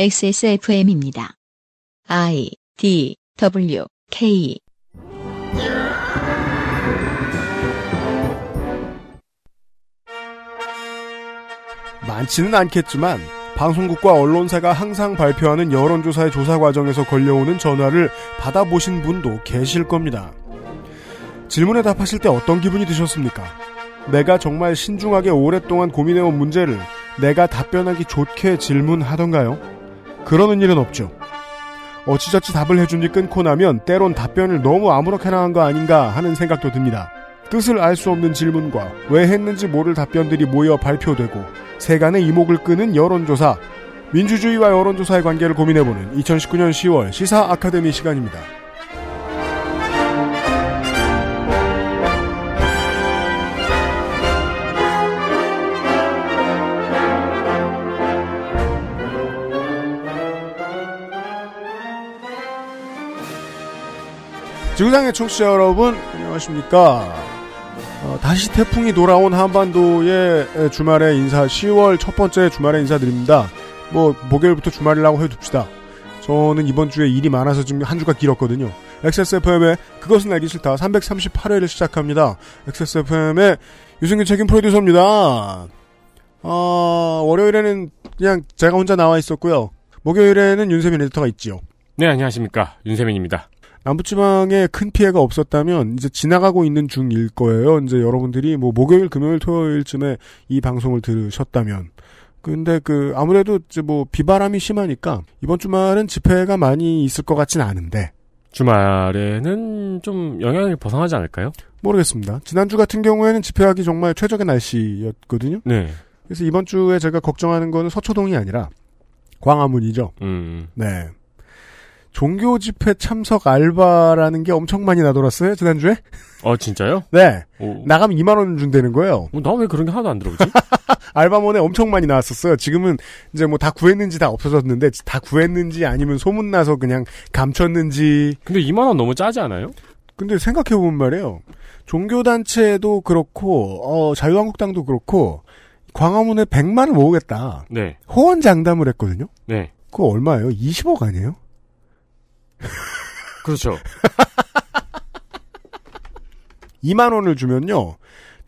XSFM입니다. I, D, W, K. 많지는 않겠지만 방송국과 언론사가 항상 발표하는 여론조사의 조사 과정에서 걸려오는 전화를 받아보신 분도 계실 겁니다. 질문에 답하실 때 어떤 기분이 드셨습니까? 내가 정말 신중하게 오랫동안 고민해온 문제를 내가 답변하기 좋게 질문하던가요? 그러는 일은 없죠. 어찌저찌 답을 해주니 끊고 나면 때론 답변을 너무 아무렇게나 한 거 아닌가 하는 생각도 듭니다. 뜻을 알 수 없는 질문과 왜 했는지 모를 답변들이 모여 발표되고 세간의 이목을 끄는 여론조사. 민주주의와 여론조사의 관계를 고민해보는 2019년 10월 시사 아카데미 시간입니다. 지구상의 청취자 여러분, 안녕하십니까. 다시 태풍이 돌아온 한반도의 주말에 인사, 10월 첫 번째 주말에 인사드립니다. 목요일부터 주말이라고 해둡시다. 저는 이번 주에 일이 많아서 지금 한 주가 길었거든요. XSFM의 그것은 알기 싫다 338회를 시작합니다. XSFM의 유승균 책임 프로듀서입니다. 월요일에는 그냥 제가 혼자 나와 있었고요. 목요일에는 윤세민 에디터가 있지요. 네, 안녕하십니까. 윤세민입니다. 남부지방에 큰 피해가 없었다면 이제 지나가고 있는 중일 거예요. 이제 여러분들이 목요일, 금요일, 토요일쯤에 이 방송을 들으셨다면. 근데 아무래도 이제 비바람이 심하니까 이번 주말은 집회가 많이 있을 것 같진 않은데. 주말에는 좀 영향을 벗어나지 않을까요? 모르겠습니다. 지난주 같은 경우에는 집회하기 정말 최적의 날씨였거든요. 네. 그래서 이번 주에 제가 걱정하는 거는 서초동이 아니라 광화문이죠. 네. 종교 집회 참석 알바라는 게 엄청 많이 나돌았어요, 지난주에? 진짜요? 네. 오. 나가면 2만 원 준다는 거예요. 나 왜 그런 게 하나도 안 들어오지? 알바몬에 엄청 많이 나왔었어요. 지금은 이제 다 구했는지 다 없어졌는데, 다 구했는지 아니면 소문나서 그냥 감췄는지. 근데 2만 원 너무 짜지 않아요? 근데 생각해보면 말이에요. 종교단체도 그렇고, 자유한국당도 그렇고, 광화문에 100만을 모으겠다. 네. 호언장담을 했거든요? 네. 그거 얼마예요? 20억 아니에요? 그렇죠. 2만 원을 주면요,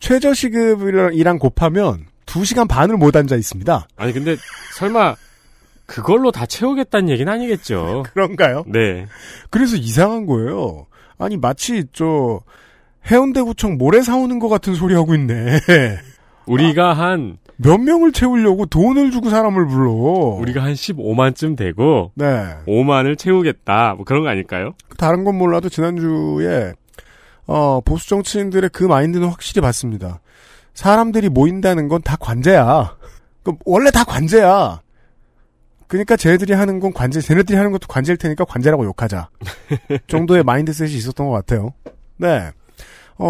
최저시급이랑 곱하면 2시간 반을 못 앉아 있습니다. 아니 근데 설마 그걸로 다 채우겠다는 얘기는 아니겠죠. 그런가요? 네. 그래서 이상한 거예요. 아니 마치 해운대구청 모래 사오는 것 같은 소리 하고 있네. 우리가 몇 명을 채우려고 돈을 주고 사람을 불러. 우리가 한 15만쯤 되고, 네. 5만을 채우겠다. 그런 거 아닐까요? 다른 건 몰라도 지난주에, 보수 정치인들의 그 마인드는 확실히 봤습니다. 사람들이 모인다는 건 다 관제야. 그럼 원래 다 관제야. 그러니까 쟤네들이 하는 것도 관제일 테니까 관제라고 욕하자. 정도의 마인드셋이 있었던 것 같아요. 네.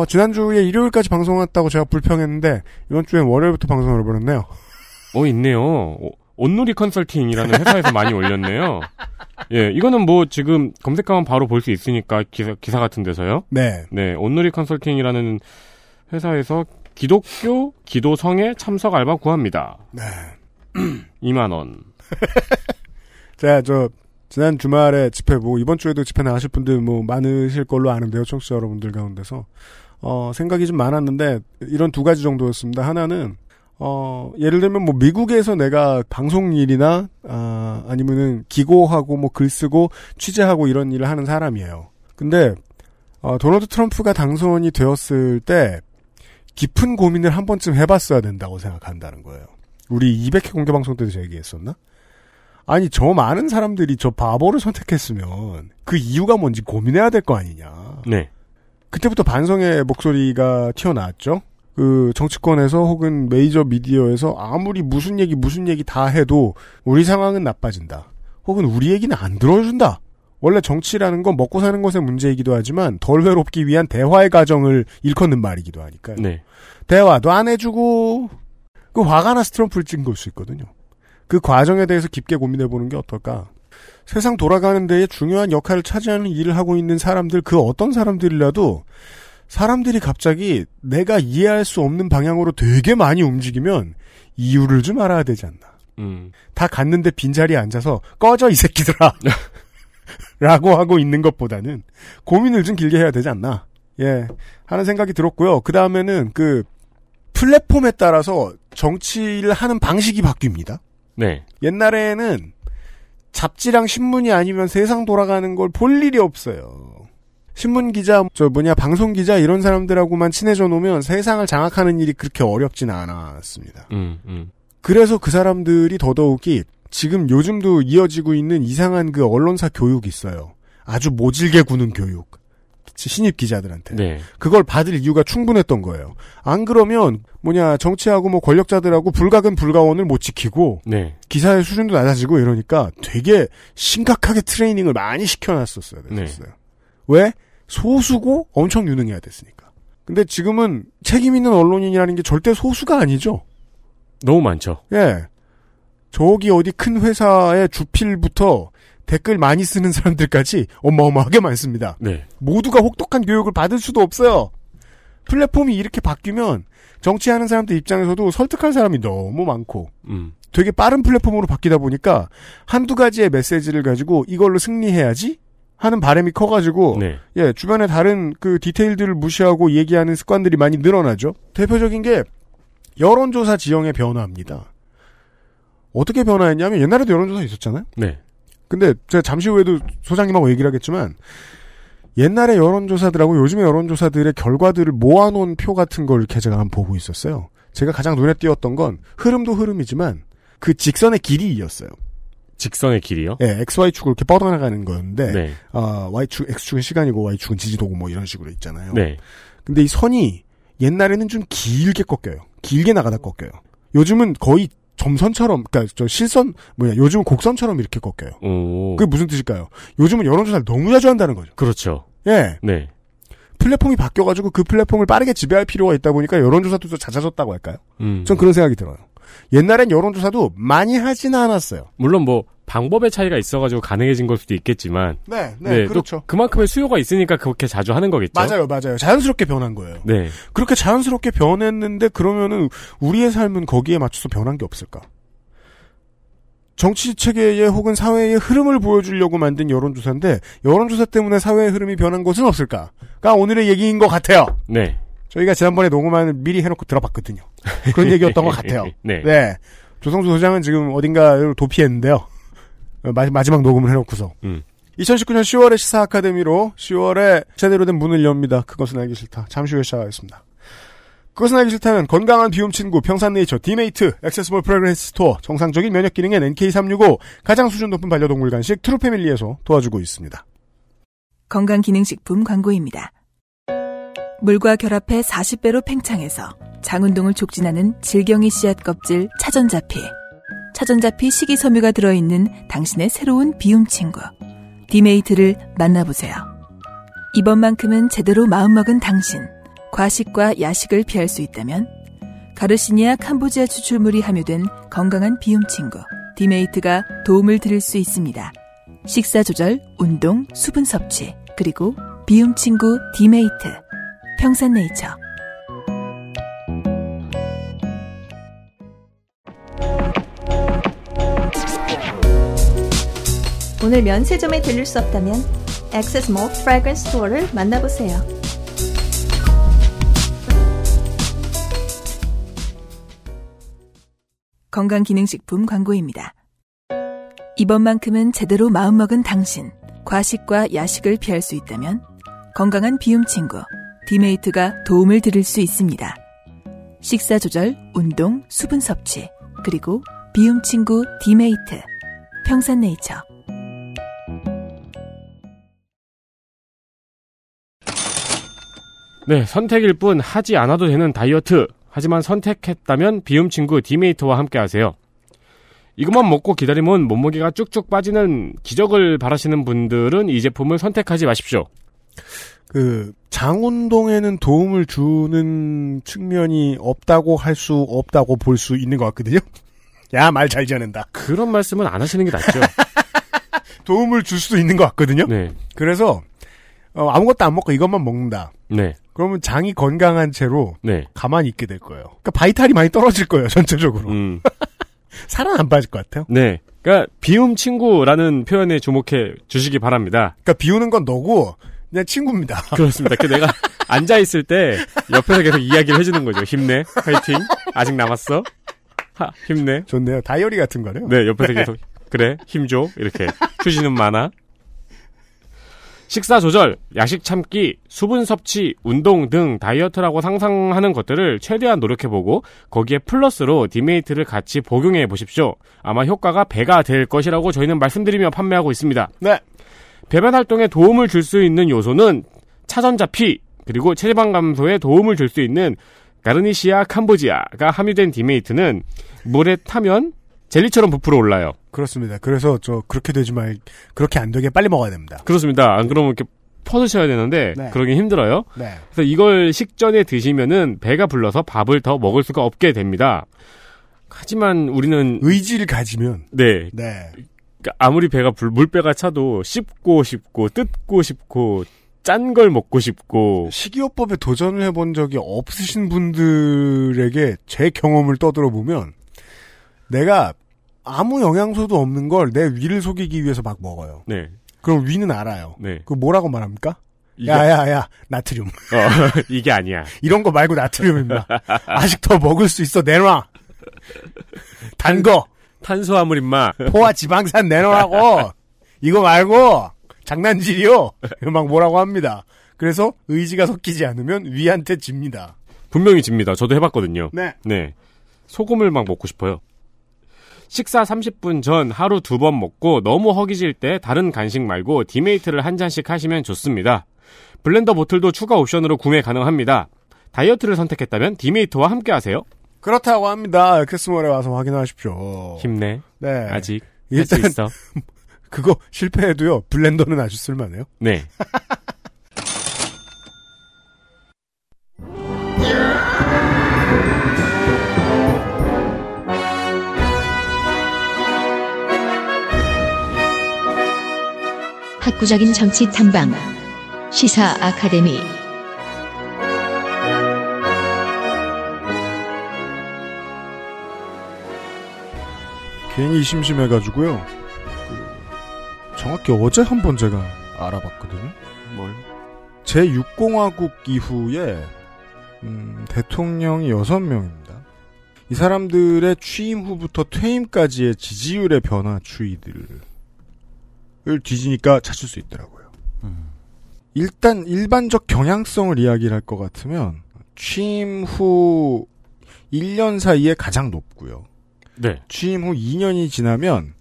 지난주에 일요일까지 방송했다고 제가 불평했는데 이번 주엔 월요일부터 방송을 해버렸네요. 있네요. 온누리 컨설팅이라는 회사에서 많이 올렸네요. 예, 이거는 지금 검색하면 바로 볼 수 있으니까 기사 같은 데서요. 네. 네, 온누리 컨설팅이라는 회사에서 기독교 기도성에 참석 알바 구합니다. 네. 2만 원. 자, 지난 주말에 집회 이번 주에도 집회 나가실 분들 많으실 걸로 아는데요, 청취자 여러분들 가운데서. 생각이 좀 많았는데, 이런 두 가지 정도였습니다. 하나는, 예를 들면 미국에서 내가 방송 일이나, 아니면은 기고하고 글 쓰고 취재하고 이런 일을 하는 사람이에요. 근데, 도널드 트럼프가 당선이 되었을 때, 깊은 고민을 한 번쯤 해봤어야 된다고 생각한다는 거예요. 우리 200회 공개 방송 때도 얘기했었나? 아니 저 많은 사람들이 저 바보를 선택했으면 그 이유가 뭔지 고민해야 될 거 아니냐. 네. 그때부터 반성의 목소리가 튀어나왔죠. 그 정치권에서 혹은 메이저 미디어에서 아무리 무슨 얘기 다 해도 우리 상황은 나빠진다. 혹은 우리 얘기는 안 들어준다. 원래 정치라는 건 먹고 사는 것의 문제이기도 하지만 덜 외롭기 위한 대화의 과정을 일컫는 말이기도 하니까요. 네. 대화도 안 해주고 화가 나서 트럼프를 찍은 걸 수 있거든요. 그 과정에 대해서 깊게 고민해보는 게 어떨까. 세상 돌아가는 데에 중요한 역할을 차지하는 일을 하고 있는 사람들, 그 어떤 사람들이라도 사람들이 갑자기 내가 이해할 수 없는 방향으로 되게 많이 움직이면 이유를 좀 알아야 되지 않나. 다 갔는데 빈자리에 앉아서 꺼져 이 새끼들아 라고 하고 있는 것보다는 고민을 좀 길게 해야 되지 않나 예 하는 생각이 들었고요. 그 다음에는 그 플랫폼에 따라서 정치를 하는 방식이 바뀝니다. 네. 옛날에는 잡지랑 신문이 아니면 세상 돌아가는 걸 볼 일이 없어요. 신문 기자, 방송 기자 이런 사람들하고만 친해져 놓으면 세상을 장악하는 일이 그렇게 어렵진 않았습니다. 그래서 그 사람들이 더더욱이 지금 요즘도 이어지고 있는 이상한 그 언론사 교육이 있어요. 아주 모질게 구는 교육. 신입 기자들한테. 네. 그걸 받을 이유가 충분했던 거예요. 안 그러면 정치하고 권력자들하고 불가근 불가원을 못 지키고 네. 기사의 수준도 낮아지고 이러니까 되게 심각하게 트레이닝을 많이 시켜놨었어요. 네. 왜? 소수고 엄청 유능해야 됐으니까. 근데 지금은 책임 있는 언론인이라는 게 절대 소수가 아니죠. 너무 많죠. 예. 저기 어디 큰 회사의 주필부터 댓글 많이 쓰는 사람들까지 어마어마하게 많습니다. 네. 모두가 혹독한 교육을 받을 수도 없어요. 플랫폼이 이렇게 바뀌면 정치하는 사람들 입장에서도 설득할 사람이 너무 많고 되게 빠른 플랫폼으로 바뀌다 보니까 한두 가지의 메시지를 가지고 이걸로 승리해야지 하는 바람이 커가지고 네. 예 주변의 다른 그 디테일들을 무시하고 얘기하는 습관들이 많이 늘어나죠. 대표적인 게 여론조사 지형의 변화입니다. 어떻게 변화했냐면 옛날에도 여론조사 있었잖아요. 네. 근데 제가 잠시 후에도 소장님하고 얘기를 하겠지만 옛날에 여론조사들하고 요즘의 여론조사들의 결과들을 모아놓은 표 같은 걸 이렇게 제가 한번 보고 있었어요. 제가 가장 눈에 띄었던 건 흐름도 흐름이지만 그 직선의 길이였어요. 직선의 길이요? 네, XY축을 이렇게 뻗어나가는 건데 네. Y축, X축은 시간이고 Y축은 지지도고 이런 식으로 있잖아요. 네. 근데 이 선이 옛날에는 좀 길게 꺾여요. 길게 나가다 꺾여요. 요즘은 거의 점선처럼, 그러니까 요즘은 곡선처럼 이렇게 꺾여요. 오. 그게 무슨 뜻일까요? 요즘은 여론조사를 너무 자주 한다는 거죠. 그렇죠. 예. 네. 플랫폼이 바뀌어가지고 그 플랫폼을 빠르게 지배할 필요가 있다 보니까 여론조사도 좀 잦아졌다고 할까요? 전 그런 생각이 들어요. 옛날엔 여론조사도 많이 하진 않았어요. 물론 방법의 차이가 있어가지고 가능해진 걸 수도 있겠지만, 네, 그렇죠. 그만큼의 수요가 있으니까 그렇게 자주 하는 거겠죠. 맞아요. 자연스럽게 변한 거예요. 네, 그렇게 자연스럽게 변했는데 그러면은 우리의 삶은 거기에 맞춰서 변한 게 없을까? 정치 체계의 혹은 사회의 흐름을 보여주려고 만든 여론조사인데 여론조사 때문에 사회의 흐름이 변한 것은 없을까?가 오늘의 얘기인 것 같아요. 네. 저희가 지난번에 녹음을 미리 해놓고 들어봤거든요. 그런 얘기였던 것 같아요. 네. 조성주 소장은 지금 어딘가를 도피했는데요. 마지막 녹음을 해놓고서. 2019년 10월에 시사 아카데미로 10월에 제대로 된 문을 엽니다. 그것은 알기 싫다. 잠시 후에 시작하겠습니다. 그것은 알기 싫다는 건강한 비움 친구 평산네이처, 디메이트, 액세스볼 프레그런스 스토어, 정상적인 면역 기능엔 NK365, 가장 수준 높은 반려동물 간식 트루패밀리에서 도와주고 있습니다. 건강기능식품 광고입니다. 물과 결합해 40배로 팽창해서 장운동을 촉진하는 질경이 씨앗 껍질 차전자피. 차전자피 식이섬유가 들어있는 당신의 새로운 비움 친구. 디메이트를 만나보세요. 이번만큼은 제대로 마음먹은 당신. 과식과 야식을 피할 수 있다면 가르시니아 캄보지아 추출물이 함유된 건강한 비움 친구. 디메이트가 도움을 드릴 수 있습니다. 식사 조절, 운동, 수분 섭취, 그리고 비움 친구 디메이트. 평산네이처. 오늘 면세점에 들릴 수 없다면 액세스몰 프래그런스 스토어를 만나보세요. 건강기능식품 광고입니다. 이번만큼은 제대로 마음먹은 당신. 과식과 야식을 피할 수 있다면 건강한 비움 친구 디메이트가 도움을 드릴 수 있습니다. 식사 조절, 운동, 수분 섭취, 그리고 비움 친구 디메이트. 평산네이처. 네, 선택일 뿐 하지 않아도 되는 다이어트. 하지만 선택했다면 비움 친구 디메이트와 함께 하세요. 이것만 먹고 기다리면 몸무게가 쭉쭉 빠지는 기적을 바라시는 분들은 이 제품을 선택하지 마십시오. 장운동에는 도움을 주는 측면이 없다고 할 수 없다고 볼 수 있는 것 같거든요. 야, 말 잘 지어낸다. 그런 말씀은 안 하시는 게 낫죠. 도움을 줄 수도 있는 것 같거든요. 네. 그래서 아무것도 안 먹고 이것만 먹는다. 네. 그러면 장이 건강한 채로 네. 가만히 있게 될 거예요. 그러니까 바이탈이 많이 떨어질 거예요, 전체적으로. 살은 안 빠질 것 같아요. 네. 그러니까 비움 친구라는 표현에 주목해 주시기 바랍니다. 그러니까 비우는 건 너고 그냥 친구입니다. 그렇습니다. 그 내가 앉아 있을 때 옆에서 계속 이야기를 해주는 거죠. 힘내, 파이팅, 아직 남았어. 힘내. 좋네요. 다이어리 같은 거네요. 네, 옆에서 계속 그래, 힘줘 이렇게 휴지는 많아. 식사 조절, 야식 참기, 수분 섭취, 운동 등 다이어트라고 상상하는 것들을 최대한 노력해보고 거기에 플러스로 디메이트를 같이 복용해보십시오. 아마 효과가 배가 될 것이라고 저희는 말씀드리며 판매하고 있습니다. 네. 배변 활동에 도움을 줄 수 있는 요소는 차전자피, 그리고 체지방 감소에 도움을 줄 수 있는 가르시니아 캄보지아가 함유된 디메이트는 물에 타면 젤리처럼 부풀어 올라요. 그렇습니다. 그래서 그렇게 되지 말, 그렇게 안 되게 빨리 먹어야 됩니다. 그렇습니다. 안 그러면 이렇게 퍼드셔야 되는데, 네. 그러긴 힘들어요. 네. 그래서 이걸 식전에 드시면은 배가 불러서 밥을 더 먹을 수가 없게 됩니다. 하지만 우리는. 의지를 가지면. 네. 네. 아무리 물배가 차도 씹고 싶고, 뜯고 싶고, 짠 걸 먹고 싶고. 식이요법에 도전을 해본 적이 없으신 분들에게 제 경험을 떠들어보면, 내가 아무 영양소도 없는 걸 내 위를 속이기 위해서 막 먹어요. 네. 그럼 위는 알아요. 네. 그 뭐라고 말합니까? 야야야, 나트륨. 이게 아니야. 이런 거 말고 나트륨입니다. 아직 더 먹을 수 있어, 내놔. 단 거. 탄수화물 임마. 포화 지방산 내놓으라고. 이거 말고 장난질이요. 막 뭐라고 합니다. 그래서 의지가 섞이지 않으면 위한테 집니다. 분명히 집니다. 저도 해봤거든요. 네. 네. 소금을 막 먹고 싶어요. 식사 30분 전 하루 2번 먹고 너무 허기질 때 다른 간식 말고 디메이트를 한 잔씩 하시면 좋습니다. 블렌더 보틀도 추가 옵션으로 구매 가능합니다. 다이어트를 선택했다면 디메이트와 함께 하세요. 그렇다고 합니다. 액세스몰에 와서 확인하십시오. 힘내. 네. 아직 할 수 있어. 그거 실패해도요. 블렌더는 아주 쓸만해요. 네. 학구적인 정치 탐방 시사 아카데미 괜히 심심해가지고요. 정확히 어제 한번 제가 알아봤거든요. 뭘? 제6공화국 이후에 대통령이 6명입니다. 이 사람들의 취임 후부터 퇴임까지의 지지율의 변화 추이들을 뒤지니까 찾을 수 있더라고요. 일단 일반적 경향성을 이야기를 할 것 같으면 취임 후 1년 사이에 가장 높고요. 네. 취임 후 2년이 지나면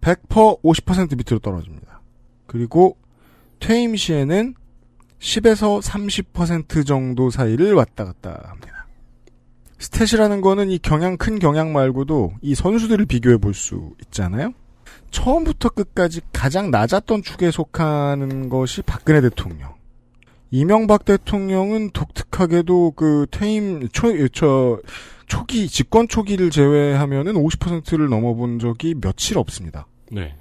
100% 50% 밑으로 떨어집니다. 그리고 퇴임 시에는 10에서 30% 정도 사이를 왔다 갔다 합니다. 스탯이라는 거는 이 큰 경향 말고도 이 선수들을 비교해 볼 수 있잖아요. 처음부터 끝까지 가장 낮았던 축에 속하는 것이 박근혜 대통령. 이명박 대통령은 독특하게도 퇴임 초기 집권 초기를 제외하면은 50%를 넘어본 적이 며칠 없습니다. 네.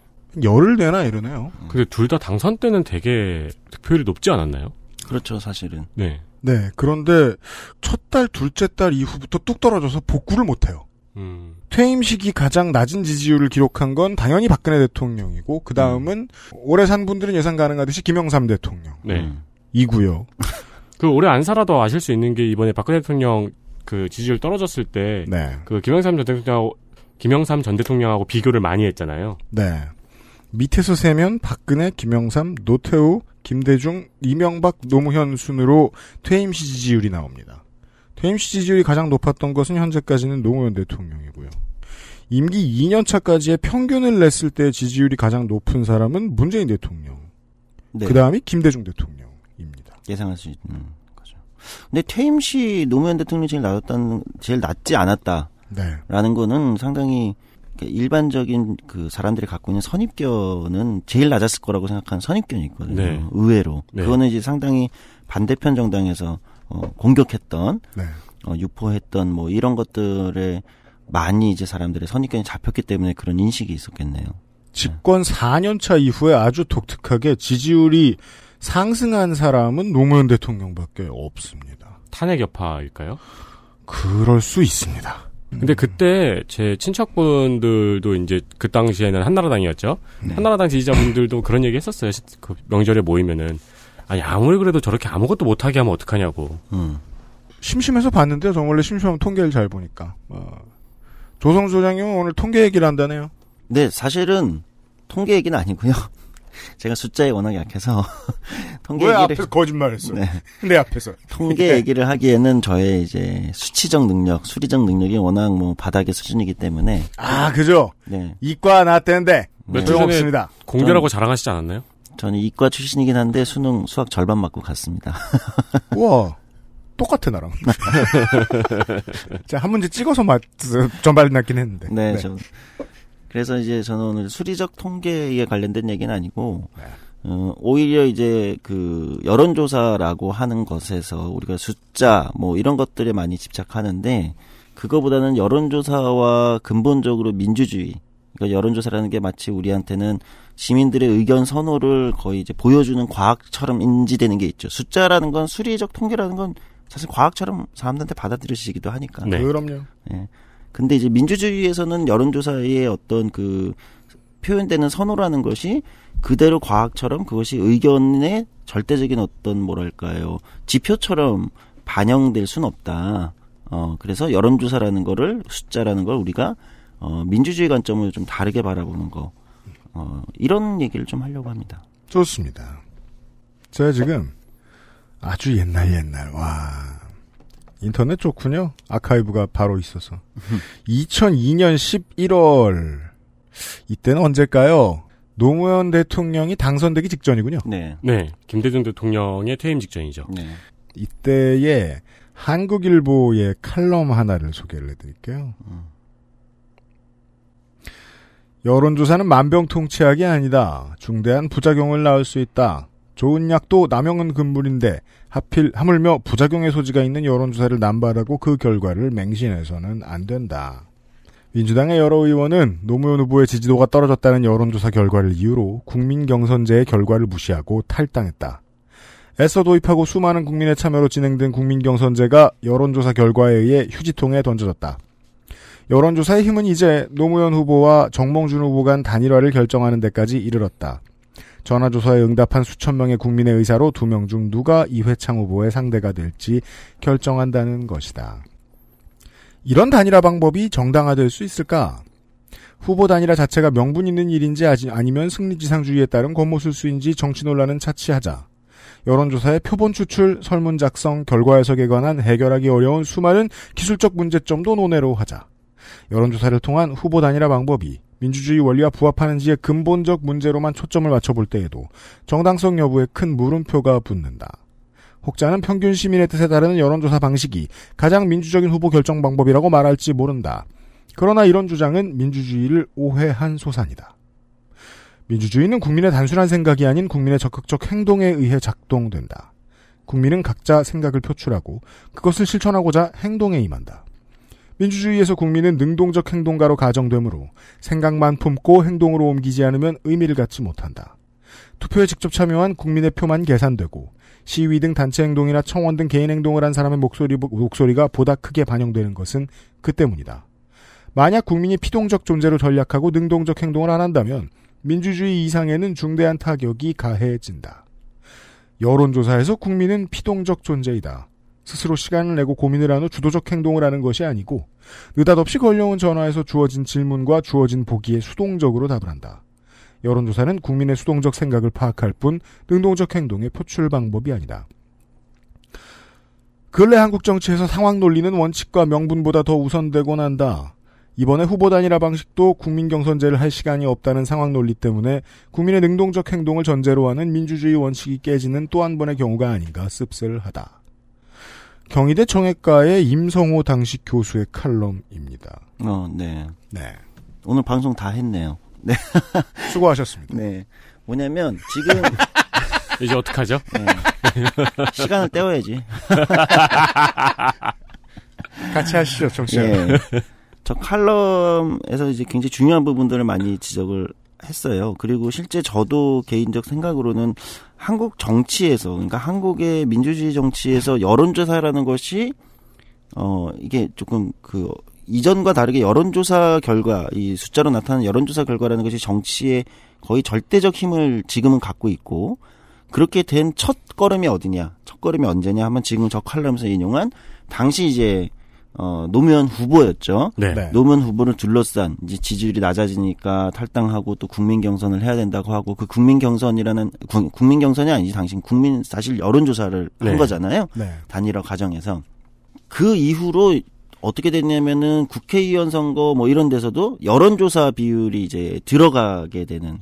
열흘 되나 이러네요. 근데 둘 다 당선 때는 되게 득표율이 높지 않았나요? 그렇죠, 사실은. 네. 네. 그런데 첫 달, 둘째 달 이후부터 뚝 떨어져서 복구를 못 해요. 퇴임 시기 가장 낮은 지지율을 기록한 건 당연히 박근혜 대통령이고 그 다음은 오래 산 분들은 예상 가능하듯이 김영삼 대통령. 네. 이고요. 그 오래 안 살아도 아실 수 있는 게 이번에 박근혜 대통령 그 지지율 떨어졌을 때 그 김영삼 전 대통령하고 비교를 많이 했잖아요. 네. 밑에서 세면 박근혜, 김영삼, 노태우, 김대중, 이명박, 노무현 순으로 퇴임 시 지지율이 나옵니다. 퇴임 시 지지율이 가장 높았던 것은 현재까지는 노무현 대통령이고요. 임기 2년차까지의 평균을 냈을 때 지지율이 가장 높은 사람은 문재인 대통령. 네. 그 다음이 김대중 대통령입니다. 예상할 수 있는 거죠. 근데 퇴임 시 노무현 대통령이 제일 낮지 않았다라는 거는 상당히 일반적인 그 사람들이 갖고 있는 선입견은 제일 낮았을 거라고 생각하는 선입견이 있거든요. 네. 의외로. 네. 그거는 이제 상당히 반대편 정당에서 공격했던, 유포했던, 이런 것들에 많이 이제 사람들의 선입견이 잡혔기 때문에 그런 인식이 있었겠네요. 집권 4년차 이후에 아주 독특하게 지지율이 상승한 사람은 노무현 대통령밖에 없습니다. 탄핵 여파일까요? 그럴 수 있습니다. 근데 그때 제 친척분들도 이제 그 당시에는 한나라당이었죠. 네. 한나라당 지지자분들도 그런 얘기 했었어요. 그 명절에 모이면은. 아니, 아무리 그래도 저렇게 아무것도 못하게 하면 어떡하냐고. 심심해서 봤는데요. 저 원래 심심하면 통계를 잘 보니까. 조성주 소장님은 오늘 통계 얘기를 한다네요. 네, 사실은 통계 얘기는 아니고요. 제가 숫자에 워낙 약해서 통계 얘기를 앞에서 거짓말했어. 네. 내 앞에서 통계 얘기를 하기에는 저의 이제 수치적 능력, 수리적 능력이 워낙 뭐 바닥의 수준이기 때문에. 아, 그죠. 네. 이과 나왔대는데 몇 주 네. 없습니다. 공교라고 자랑하시지 않았나요? 저는 이과 출신이긴 한데 수능 수학 절반 맞고 갔습니다. 우와. 똑같아 나랑. 제가 한 문제 찍어서 전발 났긴 했는데. 네, 네. 그래서 이제 저는 오늘 수리적 통계에 관련된 얘기는 아니고, 네. 오히려 이제 그 여론조사라고 하는 것에서 우리가 숫자 뭐 이런 것들에 많이 집착하는데, 그거보다는 여론조사와 근본적으로 민주주의, 그러니까 여론조사라는 게 마치 우리한테는 시민들의 의견 선호를 거의 이제 보여주는 과학처럼 인지되는 게 있죠. 숫자라는 건, 수리적 통계라는 건 사실 과학처럼 사람들한테 받아들여지기도 하니까. 네. 그럼요. 네. 근데 이제 민주주의에서는 여론조사의 어떤 그 표현되는 선호라는 것이 그대로 과학처럼, 그것이 의견의 절대적인 어떤 뭐랄까요, 지표처럼 반영될 순 없다. 그래서 여론조사라는 거를, 숫자라는 걸 우리가 민주주의 관점을 좀 다르게 바라보는 거, 이런 얘기를 좀 하려고 합니다. 좋습니다. 제가 지금 아주 옛날 와, 인터넷 좋군요. 아카이브가 바로 있어서. 2002년 11월 이때는 언제일까요? 노무현 대통령이 당선되기 직전이군요. 네. 네. 김대중 대통령의 퇴임 직전이죠. 네. 이때에 한국일보의 칼럼 하나를 소개를 해드릴게요. 여론조사는 만병통치약이 아니다. 중대한 부작용을 낳을 수 있다. 좋은 약도 남용은 금물인데 하필 하물며 부작용의 소지가 있는 여론조사를 남발하고 그 결과를 맹신해서는 안 된다. 민주당의 여러 의원은 노무현 후보의 지지도가 떨어졌다는 여론조사 결과를 이유로 국민 경선제의 결과를 무시하고 탈당했다. 애써 도입하고 수많은 국민의 참여로 진행된 국민 경선제가 여론조사 결과에 의해 휴지통에 던져졌다. 여론조사의 힘은 이제 노무현 후보와 정몽준 후보 간 단일화를 결정하는 데까지 이르렀다. 전화조사에 응답한 수천 명의 국민의 의사로 2명 중 누가 이회창 후보의 상대가 될지 결정한다는 것이다. 이런 단일화 방법이 정당화될 수 있을까? 후보 단일화 자체가 명분 있는 일인지 아니면 승리지상주의에 따른 권모술수인지 정치 논란은 차치하자. 여론조사의 표본 추출, 설문 작성, 결과 해석에 관한 해결하기 어려운 수많은 기술적 문제점도 논외로 하자. 여론조사를 통한 후보 단일화 방법이 민주주의 원리와 부합하는지의 근본적 문제로만 초점을 맞춰볼 때에도 정당성 여부에 큰 물음표가 붙는다. 혹자는 평균 시민의 뜻에 따르는 여론조사 방식이 가장 민주적인 후보 결정 방법이라고 말할지 모른다. 그러나 이런 주장은 민주주의를 오해한 소산이다. 민주주의는 국민의 단순한 생각이 아닌 국민의 적극적 행동에 의해 작동된다. 국민은 각자 생각을 표출하고 그것을 실천하고자 행동에 임한다. 민주주의에서 국민은 능동적 행동가로 가정되므로 생각만 품고 행동으로 옮기지 않으면 의미를 갖지 못한다. 투표에 직접 참여한 국민의 표만 계산되고 시위 등 단체 행동이나 청원 등 개인 행동을 한 사람의 목소리가 보다 크게 반영되는 것은 그 때문이다. 만약 국민이 피동적 존재로 전락하고 능동적 행동을 안 한다면 민주주의 이상에는 중대한 타격이 가해진다. 여론조사에서 국민은 피동적 존재이다. 스스로 시간을 내고 고민을 한 후 주도적 행동을 하는 것이 아니고 느닷없이 걸려온 전화에서 주어진 질문과 주어진 보기에 수동적으로 답을 한다. 여론조사는 국민의 수동적 생각을 파악할 뿐 능동적 행동의 표출 방법이 아니다. 근래 한국 정치에서 상황 논리는 원칙과 명분보다 더 우선되곤 한다. 이번에 후보 단일화 방식도 국민 경선제를 할 시간이 없다는 상황 논리 때문에 국민의 능동적 행동을 전제로 하는 민주주의 원칙이 깨지는 또 한 번의 경우가 아닌가 씁쓸하다. 경희대 정외과의 임성호 당시 교수의 칼럼입니다. 네. 네. 오늘 방송 다 했네요. 네. 수고하셨습니다. 네. 뭐냐면, 지금. 이제 어떡하죠? 네. 시간을 때워야지. 같이 하시죠, 정치. 네. 저 칼럼에서 이제 굉장히 중요한 부분들을 많이 지적을 했어요. 그리고 실제 저도 개인적 생각으로는 한국 정치에서, 그러니까 한국의 민주주의 정치에서 여론조사라는 것이 이게 조금 그 이전과 다르게 여론조사 결과, 이 숫자로 나타난 여론조사 결과라는 것이 정치의 거의 절대적 힘을 지금은 갖고 있고, 그렇게 된 첫 걸음이 어디냐, 첫 걸음이 언제냐 하면 지금 저 칼럼에서 인용한 당시 이제 노무현 후보였죠. 네. 노무현 후보를 둘러싼 이제 지지율이 낮아지니까 탈당하고 또 국민 경선을 해야 된다고 하고, 그 국민 경선이라는 국민 경선이 아니지 당신 국민 사실 여론조사를 네. 한 거잖아요. 네. 단일화 과정에서 그 이후로 어떻게 됐냐면은 국회의원 선거 뭐 이런 데서도 여론조사 비율이 이제 들어가게 되는.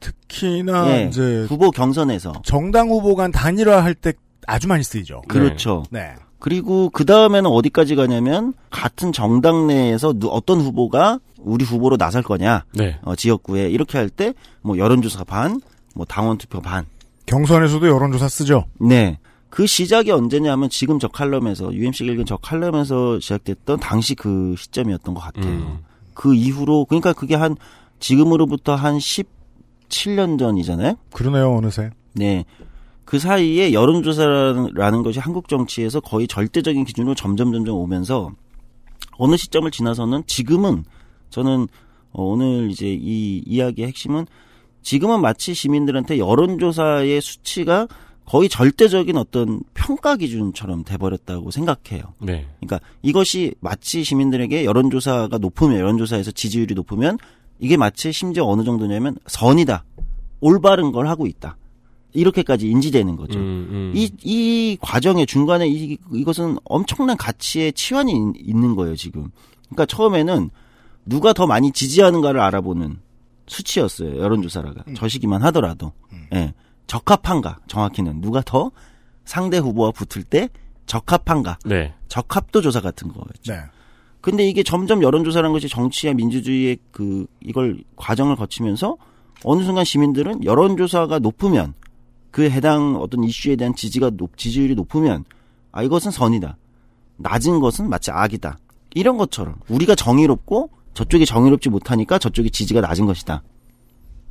특히나 네. 이제 후보 경선에서 정당 후보 간 단일화할 때 아주 많이 쓰이죠. 그렇죠. 네. 네. 그리고 그 다음에는 어디까지 가냐면 같은 정당 내에서 어떤 후보가 우리 후보로 나설 거냐, 네. 지역구에 이렇게 할 때 뭐 여론조사 반, 뭐 당원 투표 반. 경선에서도 여론조사 쓰죠. 네. 그 시작이 언제냐면 지금 저 칼럼에서 UMC 읽은 저 칼럼에서 시작됐던 당시 그 시점이었던 것 같아요. 그 이후로 그러니까 그게 한 지금으로부터 한 17년 전이잖아요. 그러네요, 어느새. 네. 그 사이에 여론조사라는 것이 한국 정치에서 거의 절대적인 기준으로 점점 오면서 어느 시점을 지나서는 지금은 저는 오늘 이제 이 이야기의 핵심은 지금은 마치 시민들한테 여론조사의 수치가 거의 절대적인 어떤 평가 기준처럼 돼버렸다고 생각해요. 네. 그러니까 이것이 마치 시민들에게 여론조사가 높으면 여론조사에서 지지율이 높으면 이게 마치 심지어 어느 정도냐면 선이다. 올바른 걸 하고 있다. 이렇게까지 인지되는 거죠. 이 과정의 중간에 이것은 엄청난 가치의 치환이 있는 거예요, 지금. 그러니까 처음에는 누가 더 많이 지지하는가를 알아보는 수치였어요, 여론조사라가. 저시기만 하더라도. 예, 적합한가, 정확히는. 누가 더 상대 후보와 붙을 때 적합한가. 네. 적합도 조사 같은 거였죠. 네. 근데 이게 점점 여론조사라는 것이 정치와 민주주의의 이걸 과정을 거치면서 어느 순간 시민들은 여론조사가 높으면 그 해당 어떤 이슈에 대한 지지율이 높으면 아 이것은 선이다. 낮은 것은 마치 악이다. 이런 것처럼 우리가 정의롭고 저쪽이 정의롭지 못하니까 저쪽이 지지가 낮은 것이다.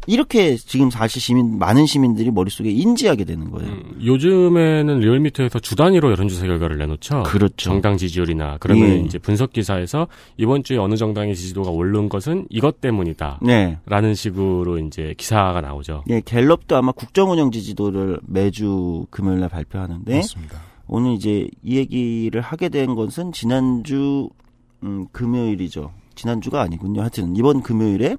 이렇게 지금 사실 많은 시민들이 머릿속에 인지하게 되는 거예요. 요즘에는 리얼미터에서 주 단위로 여론조사 결과를 내놓죠. 그렇죠. 정당 지지율이나 그러면 예. 이제 분석 기사에서 이번 주에 어느 정당의 지지도가 오른 것은 이것 때문이다. 네. 라는 식으로 이제 기사가 나오죠. 네, 갤럽도 아마 국정운영 지지도를 매주 금요일 날 발표하는데 맞습니다. 오늘 이제 이 얘기를 하게 된 것은 지난주 금요일이죠. 지난주가 아니군요. 하여튼 이번 금요일에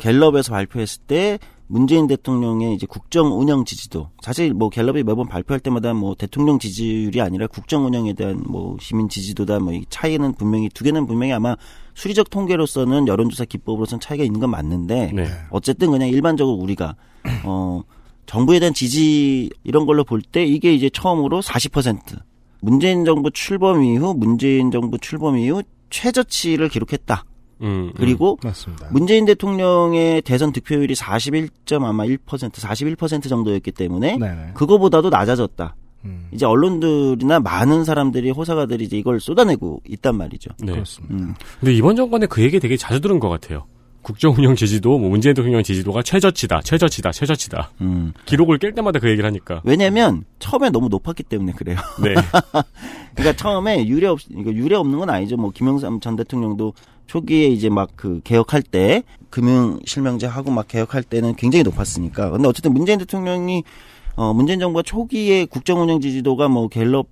갤럽에서 발표했을 때 문재인 대통령의 이제 국정 운영 지지도. 사실 뭐 갤럽이 매번 발표할 때마다 뭐 대통령 지지율이 아니라 국정 운영에 대한 뭐 시민 지지도다 뭐 이 차이는 분명히 두 개는 분명히 아마 수리적 통계로서는 여론조사 기법으로서는 차이가 있는 건 맞는데 네. 어쨌든 그냥 일반적으로 우리가 정부에 대한 지지 이런 걸로 볼 때 이게 이제 처음으로 40% 문재인 정부 출범 이후 최저치를 기록했다. 그리고 맞습니다. 문재인 대통령의 대선 득표율이 41% 정도였기 때문에 네네. 그거보다도 낮아졌다. 이제 언론들이나 많은 사람들이 호사가들이 이제 이걸 쏟아내고 있단 말이죠. 네. 그렇습니다. 근데 이번 정권에 그 얘기 되게 자주 들은 것 같아요. 국정운영 지지도, 뭐 문재인 대통령 지지도가 최저치다. 기록을 깰 때마다 그 얘기를 하니까. 왜냐면 처음에 너무 높았기 때문에 그래요. 네. 그러니까 처음에 유례 없는 건 아니죠. 뭐 김영삼 전 대통령도 초기에 이제 막 그 개혁할 때 금융 실명제 하고 막 개혁할 때는 굉장히 높았으니까. 근데 어쨌든 문재인 대통령이 문재인 정부가 초기에 국정운영 지지도가 뭐 갤럽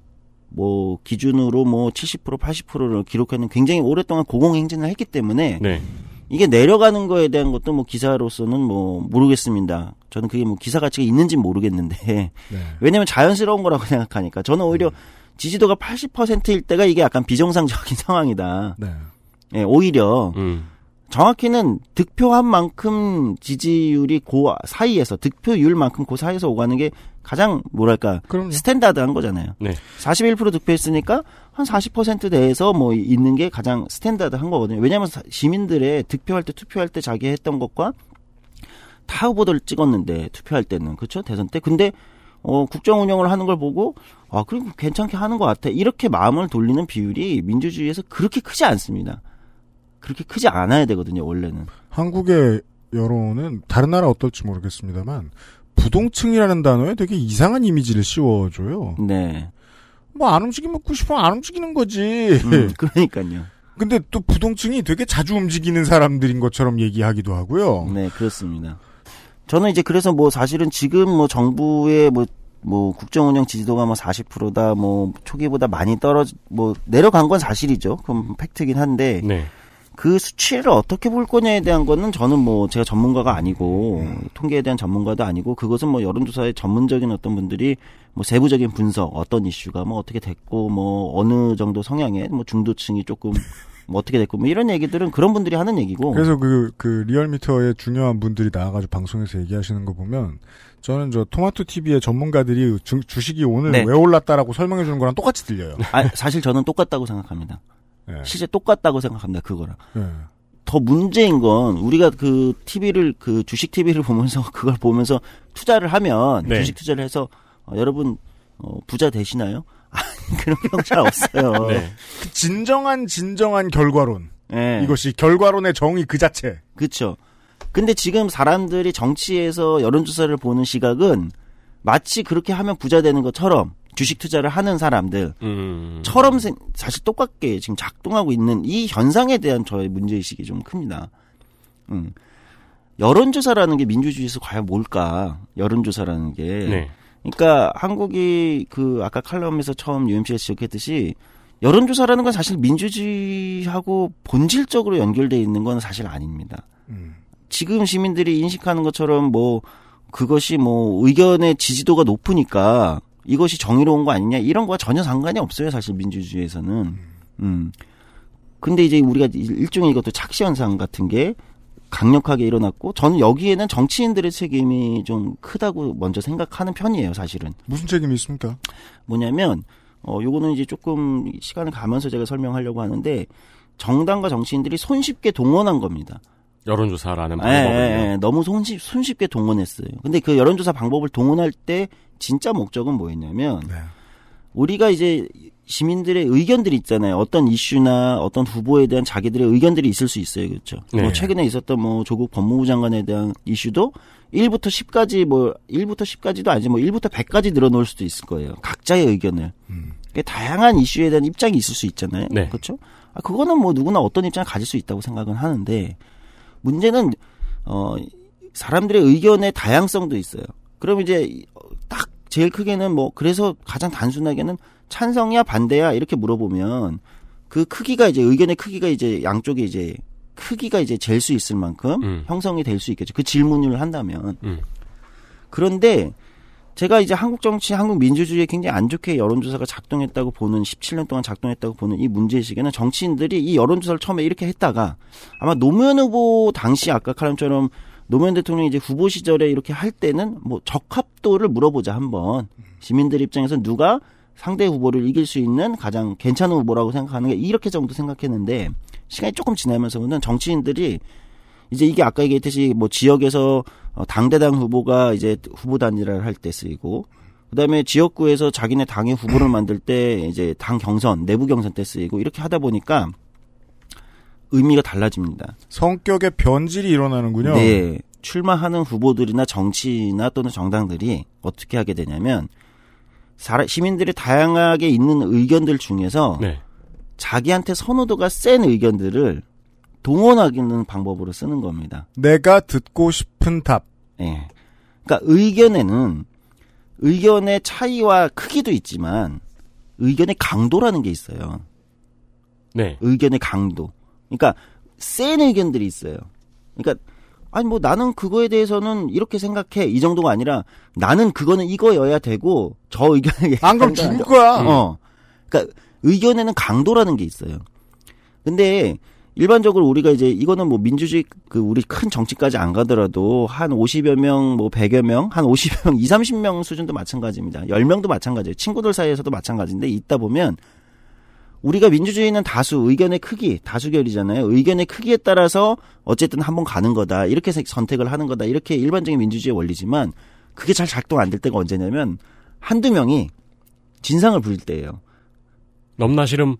뭐 기준으로 뭐 70% 80%를 기록하는 굉장히 오랫동안 고공행진을 했기 때문에. 네. 이게 내려가는 거에 대한 것도 뭐 기사로서는 뭐 모르겠습니다. 저는 그게 뭐 기사 가치가 있는지는 모르겠는데. 네. 왜냐면 자연스러운 거라고 생각하니까. 저는 오히려 지지도가 80%일 때가 이게 약간 비정상적인 상황이다. 네. 예, 오히려 정확히는 득표한 만큼 지지율이 그 사이에서 득표율만큼 그 사이에서 오가는 게 가장 뭐랄까 그럼요. 스탠다드한 거잖아요. 네. 41% 득표했으니까 한 40% 내에서 뭐 있는 게 가장 스탠다드한 거거든요. 왜냐하면 시민들의 득표할 때 투표할 때 자기 했던 것과 타 후보들을 찍었는데 투표할 때는 그렇죠 대선 때. 근데 국정 운영을 하는 걸 보고 아 그리고 괜찮게 하는 것 같아 이렇게 마음을 돌리는 비율이 민주주의에서 그렇게 크지 않습니다. 그렇게 크지 않아야 되거든요, 원래는. 한국의 여론은 다른 나라 어떨지 모르겠습니다만 부동층이라는 단어에 되게 이상한 이미지를 씌워줘요. 네. 뭐 안 움직이면 90% 안 움직이는 거지. 그러니까요. 근데 또 부동층이 되게 자주 움직이는 사람들인 것처럼 얘기하기도 하고요. 네, 그렇습니다. 저는 이제 그래서 뭐 사실은 지금 뭐 정부의 뭐 국정운영 지지도가 뭐 40%다 뭐 초기보다 많이 뭐 내려간 건 사실이죠. 그럼 팩트긴 한데. 네. 그 수치를 어떻게 볼 거냐에 대한 거는 저는 뭐 제가 전문가가 아니고 통계에 대한 전문가도 아니고 그것은 뭐 여론조사의 전문적인 어떤 분들이 뭐 세부적인 분석 어떤 이슈가 뭐 어떻게 됐고 뭐 어느 정도 성향에 뭐 중도층이 조금 뭐 어떻게 됐고 뭐 이런 얘기들은 그런 분들이 하는 얘기고 그래서 그 리얼미터의 중요한 분들이 나와가지고 방송에서 얘기하시는 거 보면 저는 저 토마토 TV의 전문가들이 주식이 오늘 네. 왜 올랐다라고 설명해 주는 거랑 똑같이 들려요. 아, 사실 저는 똑같다고 생각합니다. 네. 실제 똑같다고 생각합니다. 그거랑. 네. 더 문제인 건 우리가 그 TV를 그 주식 TV를 보면서 그걸 보면서 투자를 하면 네. 주식 투자를 해서 여러분 부자 되시나요? 그런 경우 잘 없어요. 네. 진정한 결과론. 네. 이것이 결과론의 정의 그 자체. 그렇죠. 근데 지금 사람들이 정치에서 여론조사를 보는 시각은 마치 그렇게 하면 부자 되는 것처럼 주식 투자를 하는 사람들처럼 사실 똑같게 지금 작동하고 있는 이 현상에 대한 저의 문제의식이 좀 큽니다. 여론조사라는 게 민주주의에서 과연 뭘까? 여론조사라는 게. 네. 그러니까 한국이 그 아까 칼럼에서 처음 UMC가 지적했듯이 여론조사라는 건 사실 민주주의하고 본질적으로 연결되어 있는 건 사실 아닙니다. 지금 시민들이 인식하는 것처럼 뭐 그것이 뭐 의견의 지지도가 높으니까 이것이 정의로운 거 아니냐 이런 거와 전혀 상관이 없어요 사실 민주주의에서는. 근데 이제 우리가 일종의 이것도 착시현상 같은 게 강력하게 일어났고 저는 여기에는 정치인들의 책임이 좀 크다고 먼저 생각하는 편이에요 사실은. 무슨 책임이 있습니까? 뭐냐면 요거는 이제 조금 시간을 가면서 제가 설명하려고 하는데 정당과 정치인들이 손쉽게 동원한 겁니다. 여론조사라는 방법을 너무 손쉽게 동원했어요. 근데 그 여론조사 방법을 동원할 때 진짜 목적은 뭐였냐면 네. 우리가 이제 시민들의 의견들이 있잖아요. 어떤 이슈나 어떤 후보에 대한 자기들의 의견들이 있을 수 있어요, 그렇죠? 네. 뭐 최근에 있었던 뭐 조국 법무부 장관에 대한 이슈도 1부터 10까지 뭐 1부터 10까지도 아니지 뭐 1부터 100까지 늘어놓을 수도 있을 거예요. 각자의 의견을. 다양한 이슈에 대한 입장이 있을 수 있잖아요, 네. 그렇죠? 아, 그거는 뭐 누구나 어떤 입장을 가질 수 있다고 생각은 하는데. 문제는 사람들의 의견의 다양성도 있어요. 그럼 이제 딱 제일 크게는 뭐 그래서 가장 단순하게는 찬성이야 반대야 이렇게 물어보면 그 크기가 이제 의견의 크기가 이제 양쪽에 이제 크기가 이제 잴 수 있을 만큼 형성이 될 수 있겠죠. 그 질문을 한다면. 그런데 제가 이제 한국 정치, 한국 민주주의에 굉장히 안 좋게 여론조사가 작동했다고 보는 17년 동안 작동했다고 보는 이 문제의식에는 정치인들이 이 여론조사를 처음에 이렇게 했다가 아마 노무현 후보 당시 아까 칼럼처럼 노무현 대통령이 이제 후보 시절에 이렇게 할 때는 뭐 적합도를 물어보자 한번 시민들 입장에서 누가 상대 후보를 이길 수 있는 가장 괜찮은 후보라고 생각하는 게 이렇게 정도 생각했는데 시간이 조금 지나면서는 정치인들이 이제 이게 아까 얘기했듯이 뭐 지역에서 당대당 후보가 이제 후보 단일화를 할 때 쓰이고 그다음에 지역구에서 자기네 당의 후보를 만들 때 이제 당 경선, 내부 경선 때 쓰이고 이렇게 하다 보니까 의미가 달라집니다. 성격의 변질이 일어나는군요. 네. 출마하는 후보들이나 정치나 또는 정당들이 어떻게 하게 되냐면 시민들이 다양하게 있는 의견들 중에서 네. 자기한테 선호도가 센 의견들을 동원하기는 방법으로 쓰는 겁니다. 내가 듣고 싶은 답. 예. 네. 그러니까 의견의 차이와 크기도 있지만 의견의 강도라는 게 있어요. 네. 의견의 강도. 그러니까 센 의견들이 있어요. 그러니까 아니 뭐 나는 그거에 대해서는 이렇게 생각해 이 정도가 아니라 나는 그거는 이거여야 되고 저 의견을 안 그럼 죽을 거야. 그러니까 의견에는 강도라는 게 있어요. 근데 일반적으로 우리가 이제 이거는 뭐 민주주의 그 우리 큰 정치까지 안 가더라도 한 50여 명, 뭐 100여 명, 한 50여 명, 20, 30명 수준도 마찬가지입니다. 10명도 마찬가지예요. 친구들 사이에서도 마찬가지인데 있다 보면 우리가 민주주의는 다수 의견의 크기, 다수결이잖아요. 의견의 크기에 따라서 어쨌든 한번 가는 거다. 이렇게 선택을 하는 거다. 이렇게 일반적인 민주주의의 원리지만 그게 잘 작동 안 될 때가 언제냐면 한두 명이 진상을 부릴 때예요. 넘나 싫음.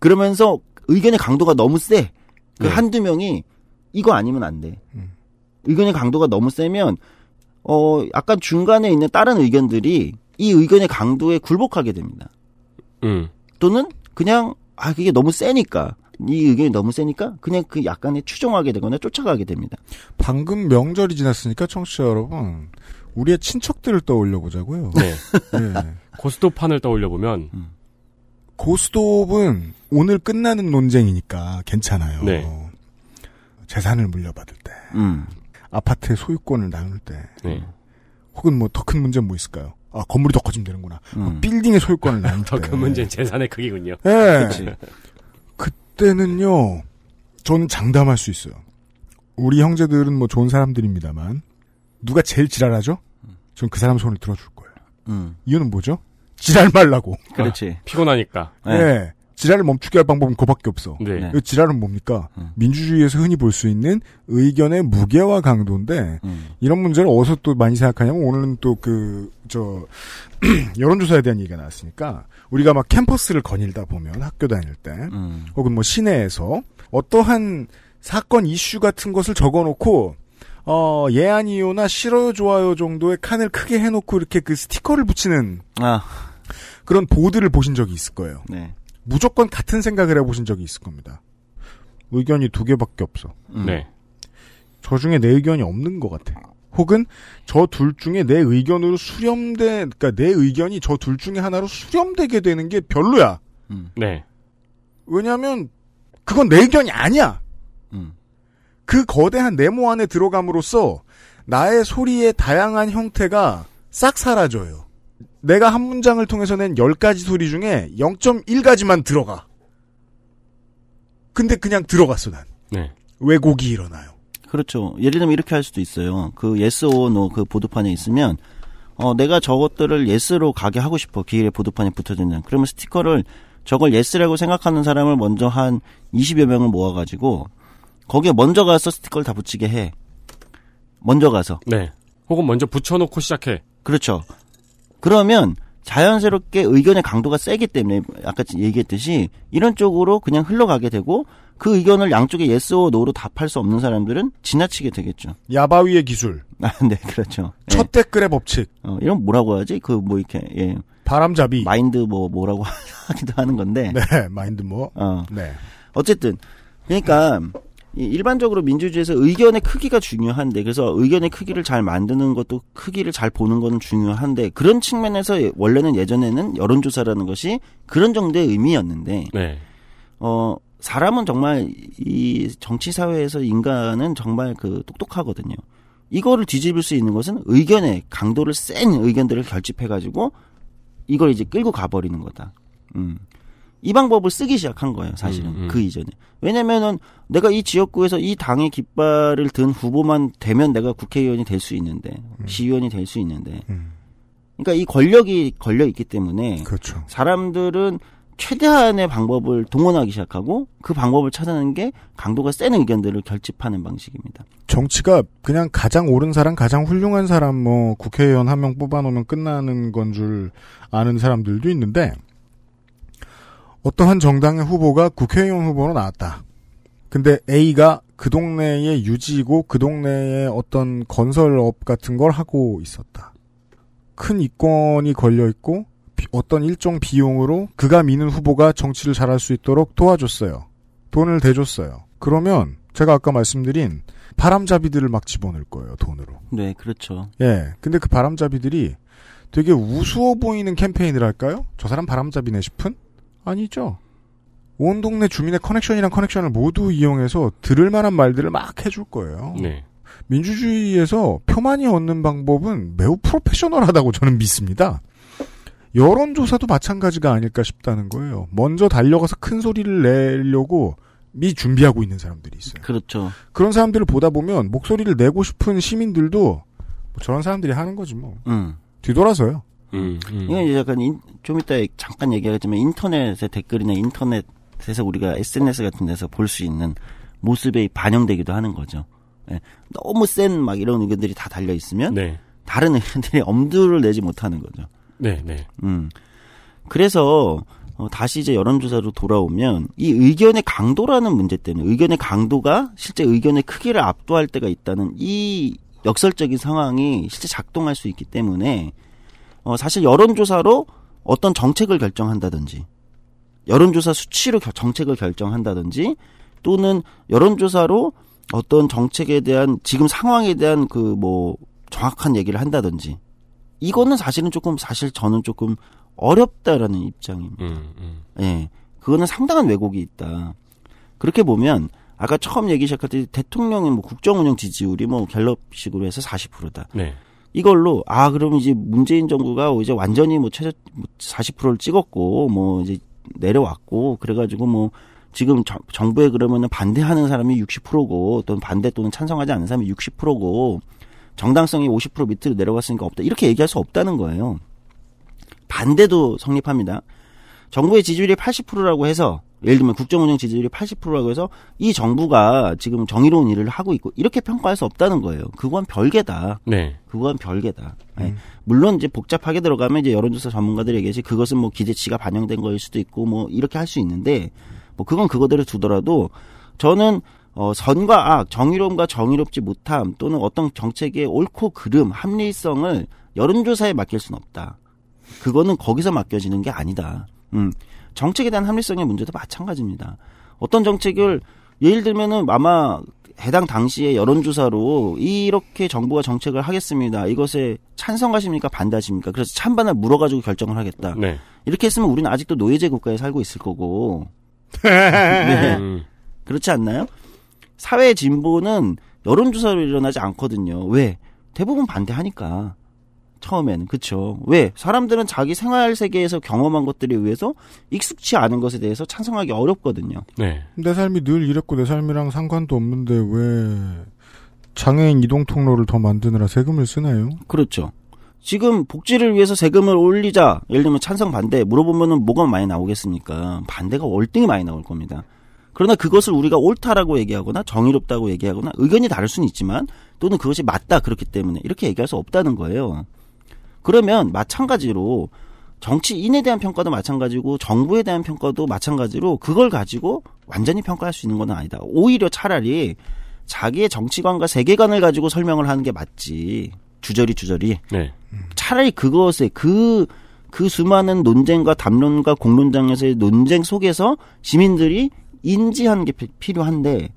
그러면서 의견의 강도가 너무 세. 그 한두 명이 이거 아니면 안 돼. 의견의 강도가 너무 세면 약간 중간에 있는 다른 의견들이 이 의견의 강도에 굴복하게 됩니다. 또는 그냥 아 이게 너무 세니까 이 의견이 너무 세니까 그냥 그 약간의 추종하게 되거나 쫓아가게 됩니다. 방금 명절이 지났으니까 청취자 여러분 우리의 친척들을 떠올려보자고요. 네. 네. 고스톱판을 떠올려보면 고스톱은 오늘 끝나는 논쟁이니까 괜찮아요. 네. 재산을 물려받을 때 아파트의 소유권을 나눌 때 네. 혹은 뭐 더 큰 문제는 뭐 있을까요? 아 건물이 더 커지면 되는구나. 빌딩의 소유권을 나눌 때. 더 큰 문제는 재산의 크기군요. 네. 그때는요. 저는 장담할 수 있어요. 우리 형제들은 뭐 좋은 사람들입니다만 누가 제일 지랄하죠? 전 그 사람 손을 들어줄 거예요. 이유는 뭐죠? 지랄 말라고. 그렇지. 아, 피곤하니까. 네. 네. 지랄을 멈추게 할 방법은 그밖에 없어. 네. 지랄은 뭡니까? 민주주의에서 흔히 볼 수 있는 의견의 무게와 강도인데 이런 문제를 어디서 또 많이 생각하냐면 오늘은 또 여론조사에 대한 얘기가 나왔으니까 우리가 막 캠퍼스를 거닐다 보면 학교 다닐 때 혹은 뭐 시내에서 어떠한 사건 이슈 같은 것을 적어놓고 예 아니요나 싫어요 좋아요 정도의 칸을 크게 해놓고 이렇게 그 스티커를 붙이는 그런 보드를 보신 적이 있을 거예요. 네. 무조건 같은 생각을 해보신 적이 있을 겁니다. 의견이 두 개밖에 없어. 네. 저 중에 내 의견이 없는 것 같아. 혹은 저 둘 중에 내 의견으로 그러니까 내 의견이 저 둘 중에 하나로 수렴되게 되는 게 별로야. 네. 왜냐하면 그건 내 의견이 아니야. 그 거대한 네모 안에 들어감으로써 나의 소리의 다양한 형태가 싹 사라져요. 내가 한 문장을 통해서 낸 10가지 소리 중에 0.1가지만 들어가. 근데 그냥 들어갔어, 난. 네. 왜곡이 일어나요. 그렇죠. 예를 들면 이렇게 할 수도 있어요. 그 yes or no 그 보드판에 있으면 내가 저것들을 yes로 가게 하고 싶어. 길에 보드판에 붙어있는. 그러면 스티커를 저걸 yes라고 생각하는 사람을 먼저 한 20여 명을 모아가지고 거기에 먼저 가서 스티커를 다 붙이게 해. 먼저 가서. 네. 혹은 먼저 붙여놓고 시작해. 그렇죠. 그러면 자연스럽게 의견의 강도가 세기 때문에 아까 얘기했듯이 이런 쪽으로 그냥 흘러가게 되고 그 의견을 양쪽에 yes or no로 답할 수 없는 사람들은 지나치게 되겠죠. 야바위의 기술. 아, 네, 그렇죠. 첫 댓글의 법칙. 이런 뭐라고 하지? 그 뭐 이렇게 예. 바람잡이. 마인드 뭐라고 하기도 하는 건데. 네, 마인드 뭐. 네. 어쨌든 그러니까. 일반적으로 민주주의에서 의견의 크기가 중요한데 그래서 의견의 크기를 잘 만드는 것도 크기를 잘 보는 것은 중요한데 그런 측면에서 원래는 예전에는 여론조사라는 것이 그런 정도의 의미였는데 네. 사람은 정말 이 정치사회에서 인간은 정말 그 똑똑하거든요. 이거를 뒤집을 수 있는 것은 의견의 강도를 센 의견들을 결집해가지고 이걸 이제 끌고 가버리는 거다. 이 방법을 쓰기 시작한 거예요, 사실은. 그 이전에. 왜냐면은 내가 이 지역구에서 이 당의 깃발을 든 후보만 되면 내가 국회의원이 될 수 있는데, 시의원이 될 수 있는데. 그러니까 이 권력이 걸려 있기 때문에 그렇죠. 사람들은 최대한의 방법을 동원하기 시작하고 그 방법을 찾아내는 게 강도가 센 의견들을 결집하는 방식입니다. 정치가 그냥 가장 옳은 사람, 가장 훌륭한 사람 뭐 국회의원 한 명 뽑아놓으면 끝나는 건 줄 아는 사람들도 있는데 어떠한 정당의 후보가 국회의원 후보로 나왔다. 근데 A가 그 동네의 유지이고 그 동네의 어떤 건설업 같은 걸 하고 있었다. 큰 이권이 걸려있고 어떤 일정 비용으로 그가 미는 후보가 정치를 잘할 수 있도록 도와줬어요. 돈을 대줬어요. 그러면 제가 아까 말씀드린 바람잡이들을 막 집어넣을 거예요. 돈으로. 네, 그렇죠. 예, 근데 그 바람잡이들이 되게 우스워 보이는 캠페인을 할까요? 저 사람 바람잡이네 싶은? 아니죠. 온 동네 주민의 커넥션이랑 커넥션을 모두 이용해서 들을 만한 말들을 막 해줄 거예요. 네. 민주주의에서 표 많이 얻는 방법은 매우 프로페셔널하다고 저는 믿습니다. 여론조사도 마찬가지가 아닐까 싶다는 거예요. 먼저 달려가서 큰 소리를 내려고 미 준비하고 있는 사람들이 있어요. 그렇죠. 그런 사람들을 보다 보면 목소리를 내고 싶은 시민들도 뭐 저런 사람들이 하는 거지 뭐. 뒤돌아서요. 이건 이제 약간 좀 이따 잠깐 얘기하겠지만 인터넷의 댓글이나 인터넷에서 우리가 SNS 같은 데서 볼 수 있는 모습에 반영되기도 하는 거죠. 네. 너무 센 막 이런 의견들이 다 달려 있으면 네. 다른 의견들이 엄두를 내지 못하는 거죠. 네, 네. 그래서 다시 이제 여론조사로 돌아오면 이 의견의 강도라는 문제 때문에 의견의 강도가 실제 의견의 크기를 압도할 때가 있다는 이 역설적인 상황이 실제 작동할 수 있기 때문에 사실 여론조사로 어떤 정책을 결정한다든지 여론조사 수치로 정책을 결정한다든지 또는 여론조사로 어떤 정책에 대한 지금 상황에 대한 그 뭐 정확한 얘기를 한다든지 이거는 사실은 조금 사실 저는 조금 어렵다라는 입장입니다. 예, 그거는 상당한 왜곡이 있다. 그렇게 보면 아까 처음 얘기 시작할 때 대통령의 뭐 국정운영 지지율이 뭐 갤럽식으로 해서 40%다. 네. 이걸로 아 그럼 이제 문재인 정부가 이제 완전히 뭐 최저 40%를 찍었고 뭐 이제 내려왔고 그래가지고 뭐 지금 정부에 그러면은 반대하는 사람이 60%고 또는 반대 또는 찬성하지 않는 사람이 60%고 정당성이 50% 밑으로 내려갔으니까 없다 이렇게 얘기할 수 없다는 거예요. 반대도 성립합니다. 정부의 지지율이 80%라고 해서 예를 들면 국정운영 지지율이 80%라고 해서 이 정부가 지금 정의로운 일을 하고 있고 이렇게 평가할 수 없다는 거예요. 그건 별개다. 네. 그건 별개다. 네. 물론 이제 복잡하게 들어가면 이제 여론조사 전문가들이 얘기하지 그것은 뭐 기대치가 반영된 거일 수도 있고 뭐 이렇게 할 수 있는데 뭐 그건 그거대로 두더라도 저는 선과 악, 정의로움과 정의롭지 못함 또는 어떤 정책의 옳고 그름, 합리성을 여론조사에 맡길 수는 없다. 그거는 거기서 맡겨지는 게 아니다. 정책에 대한 합리성의 문제도 마찬가지입니다. 어떤 정책을 예를 들면은 아마 해당 당시의 여론조사로 이렇게 정부가 정책을 하겠습니다. 이것에 찬성하십니까? 반대하십니까? 그래서 찬반을 물어가지고 결정을 하겠다. 네. 이렇게 했으면 우리는 아직도 노예제 국가에 살고 있을 거고. 네. 그렇지 않나요? 사회 진보는 여론조사로 일어나지 않거든요. 왜? 대부분 반대하니까. 처음에는 그렇죠. 왜? 사람들은 자기 생활 세계에서 경험한 것들에 의해서 익숙치 않은 것에 대해서 찬성하기 어렵거든요. 네. 내 삶이 늘 이랬고 내 삶이랑 상관도 없는데 왜 장애인 이동 통로를 더 만드느라 세금을 쓰나요? 그렇죠. 지금 복지를 위해서 세금을 올리자. 예를 들면 찬성 반대 물어보면은 뭐가 많이 나오겠습니까? 반대가 월등히 많이 나올 겁니다. 그러나 그것을 우리가 옳다라고 얘기하거나 정의롭다고 얘기하거나 의견이 다를 수는 있지만 또는 그것이 맞다 그렇기 때문에 이렇게 얘기할 수 없다는 거예요. 그러면 마찬가지로 정치인에 대한 평가도 마찬가지고 정부에 대한 평가도 마찬가지로 그걸 가지고 완전히 평가할 수 있는 건 아니다. 오히려 차라리 자기의 정치관과 세계관을 가지고 설명을 하는 게 맞지. 주저리. 네. 차라리 그것에 그 수많은 논쟁과 담론과 공론장에서의 논쟁 속에서 시민들이 인지하는 게 필요한데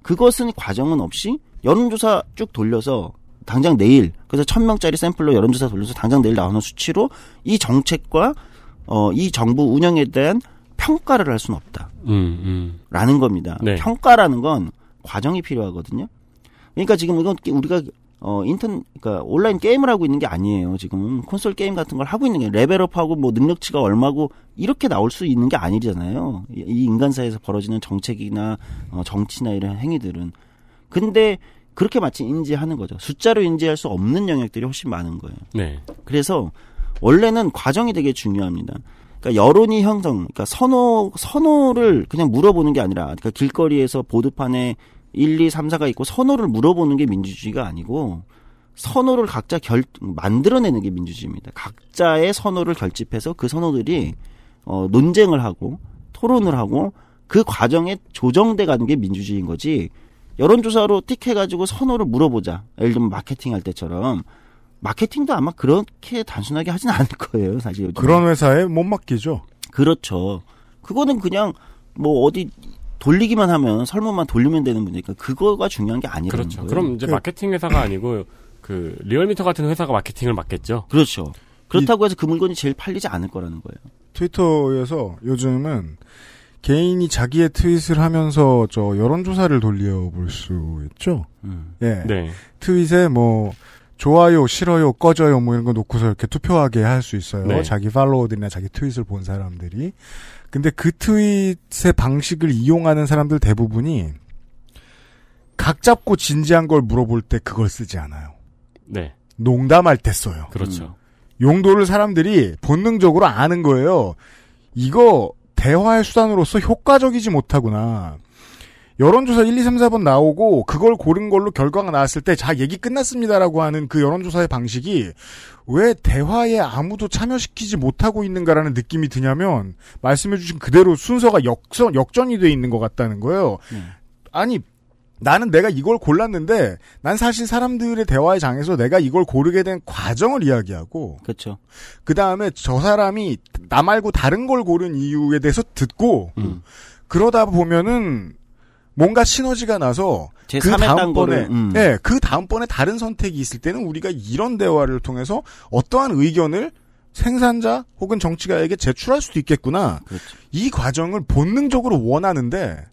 그것은 과정은 없이 여론조사 쭉 돌려서 당장 내일 그래서 1000명짜리 샘플로 여론조사 돌려서 당장 내일 나오는 수치로 이 정책과 이 정부 운영에 대한 평가를 할 수는 없다 라는 겁니다. 네. 평가라는 건 과정이 필요하거든요. 그러니까 지금 이건 우리가 그러니까 온라인 게임을 하고 있는 게 아니에요. 지금 콘솔 게임 같은 걸 하고 있는 게 레벨업하고 뭐 능력치가 얼마고 이렇게 나올 수 있는 게 아니잖아요. 이 인간사회에서 벌어지는 정책이나 정치나 이런 행위들은. 근데 그렇게 마치 인지하는 거죠. 숫자로 인지할 수 없는 영역들이 훨씬 많은 거예요. 네. 그래서 원래는 과정이 되게 중요합니다. 그러니까 여론이 형성, 그러니까 선호를 그냥 물어보는 게 아니라, 그러니까 길거리에서 보드판에 1, 2, 3, 4가 있고 선호를 물어보는 게 민주주의가 아니고 선호를 각자 만들어내는 게 민주주의입니다. 각자의 선호를 결집해서 그 선호들이 논쟁을 하고 토론을 하고 그 과정에 조정돼 가는 게 민주주의인 거지. 여론조사로 틱 해가지고 선호를 물어보자. 예를 들면 마케팅 할 때처럼. 마케팅도 아마 그렇게 단순하게 하진 않을 거예요, 사실. 요즘에. 그런 회사에 못 맡기죠. 그렇죠. 그거는 그냥 뭐 어디 돌리기만 하면 설문만 돌리면 되는 문제니까 그거가 중요한 게 아니라는 그렇죠. 거예요. 그럼 이제 마케팅 회사가 아니고 그 리얼미터 같은 회사가 마케팅을 맡겠죠. 그렇죠. 그렇다고 해서 그 물건이 제일 팔리지 않을 거라는 거예요. 트위터에서 요즘은 개인이 자기의 트윗을 하면서 저 여론조사를 돌려볼 수 있죠. 예. 네. 트윗에 뭐 좋아요, 싫어요, 꺼져요 뭐 이런 거 놓고서 이렇게 투표하게 할 수 있어요. 네. 자기 팔로워들이나 자기 트윗을 본 사람들이. 근데 그 트윗의 방식을 이용하는 사람들 대부분이 각 잡고 진지한 걸 물어볼 때 그걸 쓰지 않아요. 네. 농담할 때 써요. 그렇죠. 용도를 사람들이 본능적으로 아는 거예요. 이거 대화의 수단으로서 효과적이지 못하구나. 여론조사 1, 2, 3, 4번 나오고 그걸 고른 걸로 결과가 나왔을 때 자 얘기 끝났습니다라고 하는 그 여론조사의 방식이 왜 대화에 아무도 참여시키지 못하고 있는가라는 느낌이 드냐면 말씀해주신 그대로 순서가 역전이 돼 있는 것 같다는 거예요. 아니 나는 내가 이걸 골랐는데 난 사실 사람들의 대화의 장에서 내가 이걸 고르게 된 과정을 이야기하고 그렇죠. 그다음에 저 사람이 나 말고 다른 걸 고른 이유에 대해서 듣고 그러다 보면은 뭔가 시너지가 나서 그 다음번에 네, 그 다음번에 다른 선택이 있을 때는 우리가 이런 대화를 통해서 어떠한 의견을 생산자 혹은 정치가에게 제출할 수도 있겠구나. 그렇죠. 이 과정을 본능적으로 원하는데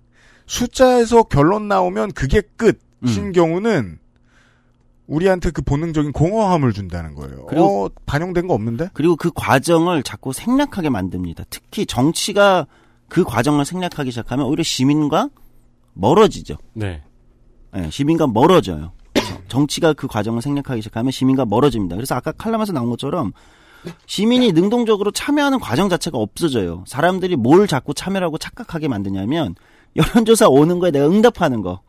숫자에서 결론 나오면 그게 끝인 경우는 우리한테 그 본능적인 공허함을 준다는 거예요. 그리고 반영된 거 없는데? 그리고 그 과정을 자꾸 생략하게 만듭니다. 특히 정치가 그 과정을 생략하기 시작하면 오히려 시민과 멀어지죠. 네. 네, 시민과 멀어져요. 정치가 그 과정을 생략하기 시작하면 시민과 멀어집니다. 그래서 아까 칼럼에서 나온 것처럼 시민이 능동적으로 참여하는 과정 자체가 없어져요. 사람들이 뭘 자꾸 참여라고 착각하게 만드냐면 여론조사 오는 거에 내가 응답하는 거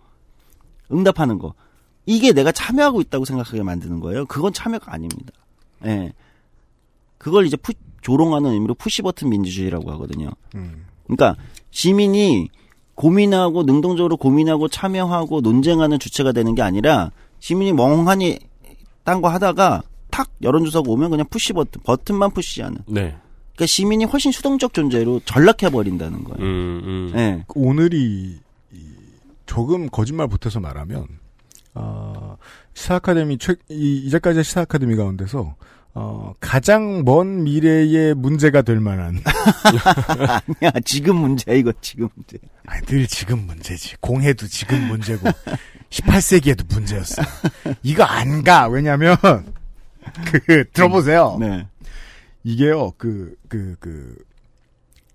이게 내가 참여하고 있다고 생각하게 만드는 거예요. 그건 참여가 아닙니다. 예, 그걸 이제 조롱하는 의미로 푸시버튼 민주주의라고 하거든요. 그러니까 시민이 고민하고 능동적으로 고민하고 참여하고 논쟁하는 주체가 되는 게 아니라 시민이 멍하니 딴 거 하다가 탁 여론조사가 오면 그냥 버튼만 푸시하는. 네. 그러니까 시민이 훨씬 수동적 존재로 전락해버린다는 거예요. 네. 오늘이 조금 거짓말 붙여서 말하면 시사 아카데미 이제까지의 시사 아카데미 가운데서 가장 먼 미래의 문제가 될 만한 아니야 지금 문제야 이거 지금 문제. 아니 늘 지금 문제지. 공해도 지금 문제고 18세기에도 문제였어. 이거 안 가. 왜냐면 들어보세요. 네. 이게요,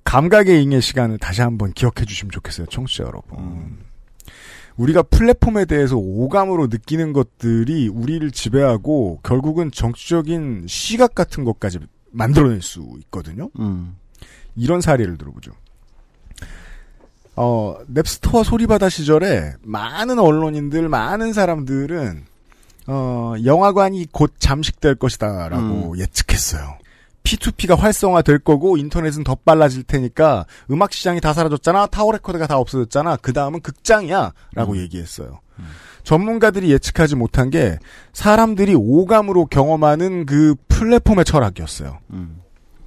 감각의 잉의 시간을 다시 한번 기억해 주시면 좋겠어요, 청취자 여러분. 우리가 플랫폼에 대해서 오감으로 느끼는 것들이 우리를 지배하고 결국은 정치적인 시각 같은 것까지 만들어낼 수 있거든요. 이런 사례를 들어보죠. 넵스터와 소리바다 시절에 많은 언론인들, 많은 사람들은 영화관이 곧 잠식될 것이다라고 예측했어요. P2P가 활성화될 거고 인터넷은 더 빨라질 테니까 음악 시장이 다 사라졌잖아. 타워레코드가 다 없어졌잖아. 그 다음은 극장이야 라고 얘기했어요. 전문가들이 예측하지 못한 게 사람들이 오감으로 경험하는 그 플랫폼의 철학이었어요.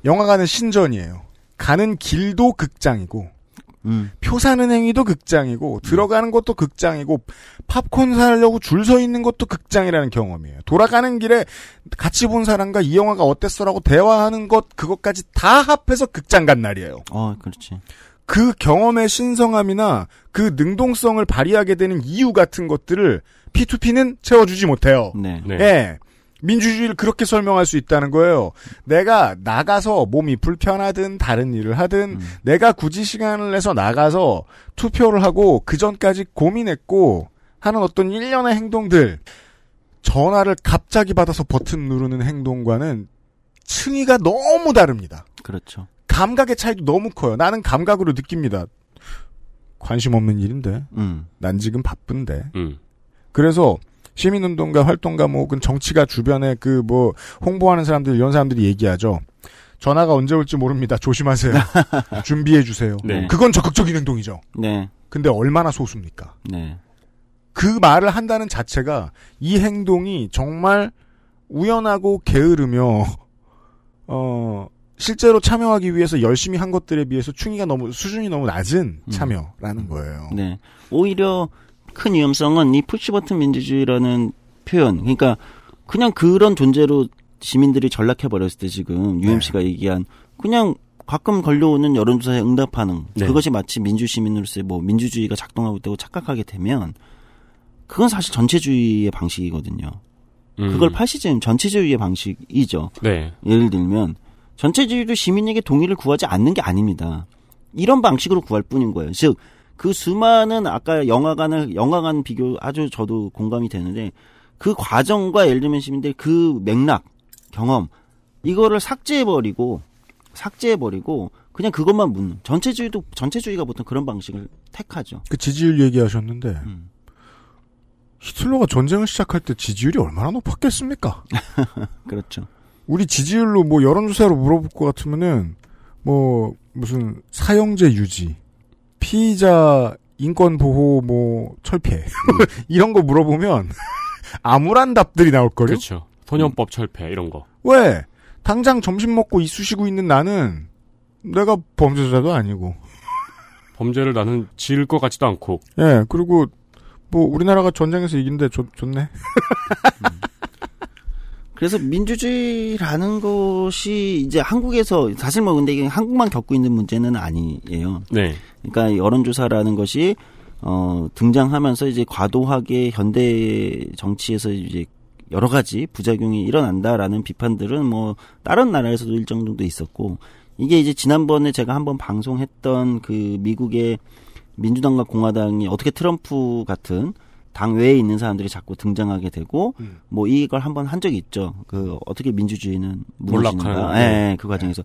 영화관은 신전이에요. 가는 길도 극장이고 표 사는 행위도 극장이고 들어가는 것도 극장이고 팝콘 사려고 줄 서 있는 것도 극장이라는 경험이에요. 돌아가는 길에 같이 본 사람과 이 영화가 어땠어라고 대화하는 것 그것까지 다 합해서 극장 간 날이에요. 그렇지. 그 경험의 신성함이나 그 능동성을 발휘하게 되는 이유 같은 것들을 P2P는 채워주지 못해요. 네. 네. 예. 민주주의를 그렇게 설명할 수 있다는 거예요. 내가 나가서 몸이 불편하든 다른 일을 하든 내가 굳이 시간을 내서 나가서 투표를 하고 그전까지 고민했고 하는 어떤 일련의 행동들, 전화를 갑자기 받아서 버튼 누르는 행동과는 층위가 너무 다릅니다. 그렇죠. 감각의 차이도 너무 커요. 나는 감각으로 느낍니다. 관심 없는 일인데 난 지금 바쁜데 그래서 시민운동가, 활동가, 뭐, 혹은 정치가 주변에 홍보하는 사람들, 이런 사람들이 얘기하죠. 전화가 언제 올지 모릅니다. 조심하세요. 준비해주세요. 네. 그건 적극적인 행동이죠. 네. 근데 얼마나 소수입니까? 네. 그 말을 한다는 자체가 이 행동이 정말 우연하고 게으르며, 실제로 참여하기 위해서 열심히 한 것들에 비해서 수준이 너무 낮은 참여라는 거예요. 네. 오히려, 큰 위험성은 이 푸시버튼 민주주의라는 표현, 그러니까 그냥 그런 존재로 시민들이 전락해버렸을 때 지금 UMC가 얘기한 그냥 가끔 걸려오는 여론조사에 응답하는 그것이 마치 민주시민으로서의 민주주의가 작동하고 있다고 착각하게 되면 그건 사실 전체주의의 방식이거든요. 그걸 파시즘, 전체주의의 방식이죠. 네. 예를 들면 전체주의도 시민에게 동의를 구하지 않는 게 아닙니다. 이런 방식으로 구할 뿐인 거예요. 즉 그 수많은 아까 영화관 비교 아주 저도 공감이 되는데 그 과정과 예를 들면 시민들 그 맥락, 경험 이거를 삭제해버리고 그냥 그것만 묻는 전체주의가 보통 그런 방식을 택하죠. 그 지지율 얘기하셨는데 히틀러가 전쟁을 시작할 때 지지율이 얼마나 높았겠습니까? 그렇죠. 우리 지지율로 여론조사로 물어볼 것 같으면은 무슨 사형제 유지 피의자 인권보호 뭐 철폐 이런 거 물어보면 암울한 답들이 나올걸요. 그렇죠. 소년법 철폐 이런 거. 왜? 당장 점심 먹고 이쑤시고 있는 나는 내가 범죄자도 아니고 범죄를 나는 지을 것 같지도 않고. 예. 그리고 뭐 우리나라가 전쟁에서 이긴데 좋네. 그래서 민주주의라는 것이 이제 한국에서 사실 뭐 근데 이게 한국만 겪고 있는 문제는 아니에요. 네. 그러니까 여론조사라는 것이 등장하면서 이제 과도하게 현대 정치에서 이제 여러 가지 부작용이 일어난다라는 비판들은 뭐 다른 나라에서도 일정 정도 있었고, 이게 이제 지난번에 제가 한번 방송했던 그 미국의 민주당과 공화당이 어떻게 트럼프 같은 당 외에 있는 사람들이 자꾸 등장하게 되고, 뭐 이걸 한 적이 있죠. 그 어떻게 민주주의는 몰락하는 그 과정에서.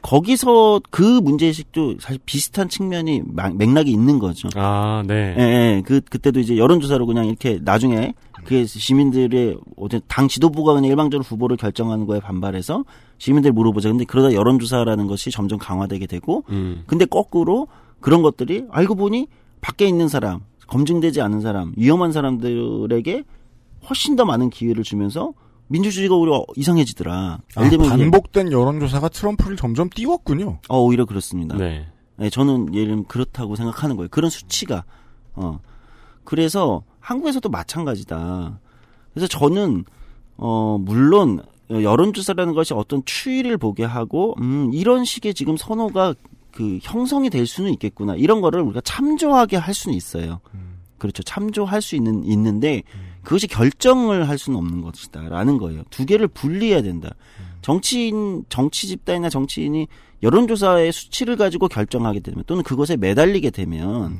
거기서 그 문제의식도 사실 비슷한 측면이 맥락이 있는 거죠. 아, 네. 예, 그때도 이제 여론조사로 그냥 이렇게 나중에 그 시민들의 어떤 당 지도부가 그냥 일방적으로 후보를 결정하는 거에 반발해서 시민들 물어보자. 근데 그러다 여론조사라는 것이 점점 강화되게 되고, 근데 거꾸로 그런 것들이 알고 보니 밖에 있는 사람, 검증되지 않은 사람, 위험한 사람들에게 훨씬 더 많은 기회를 주면서 민주주의가 오히려 이상해지더라. 반복된 여론조사가 트럼프를 점점 띄웠군요. 오히려 그렇습니다. 네. 네, 저는 예를 들면 그렇다고 생각하는 거예요. 그런 수치가. 그래서 한국에서도 마찬가지다. 그래서 저는 물론 여론조사라는 것이 어떤 추이를 보게 하고 이런 식의 지금 선호가 그 형성이 될 수는 있겠구나. 이런 거를 우리가 참조하게 할 수는 있어요. 그렇죠. 참조할 수 있는데 그것이 결정을 할 수는 없는 것이다라는 거예요. 두 개를 분리해야 된다. 정치 집단이나 정치인이 여론조사의 수치를 가지고 결정하게 되면, 또는 그것에 매달리게 되면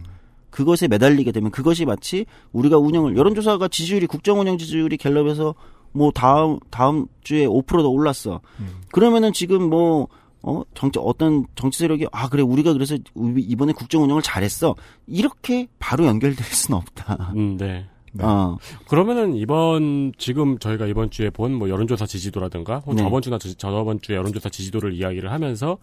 그것이 마치 우리가 운영을, 여론조사가 지지율이, 국정운영 지지율이 갤럽에서 뭐 다음 주에 5% 더 올랐어. 그러면은 지금 뭐 어떤 정치 세력이, 아, 그래, 우리가 그래서 이번에 국정 운영을 잘했어. 이렇게 바로 연결될 수는 없다. 네. 그러면은 지금 저희가 이번 주에 본 뭐 여론조사 지지도라든가, 네. 저번 주나 저번 주에 여론조사 지지도를 이야기를 하면서,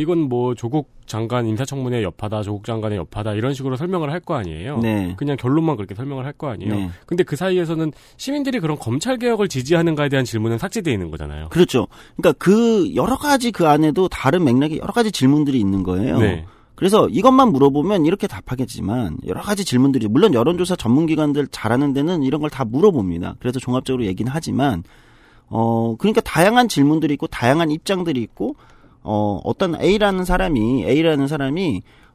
이건 뭐 조국 장관 인사청문회 여파다, 조국 장관의 여파다, 이런 식으로 설명을 할 거 아니에요. 네. 그냥 결론만 그렇게 설명을 할 거 아니에요. 네. 근데 그 사이에서는 시민들이 그런 검찰개혁을 지지하는가에 대한 질문은 삭제되어 있는 거잖아요. 그렇죠. 그러니까 그 여러 가지 그 안에도 다른 맥락의 여러 가지 질문들이 있는 거예요. 네. 그래서 이것만 물어보면 이렇게 답하겠지만 여러 가지 질문들이, 물론 여론조사 전문기관들 잘하는 데는 이런 걸 다 물어봅니다. 그래서 종합적으로 얘기는 하지만 그러니까 다양한 질문들이 있고 다양한 입장들이 있고, 어떤 A라는 사람이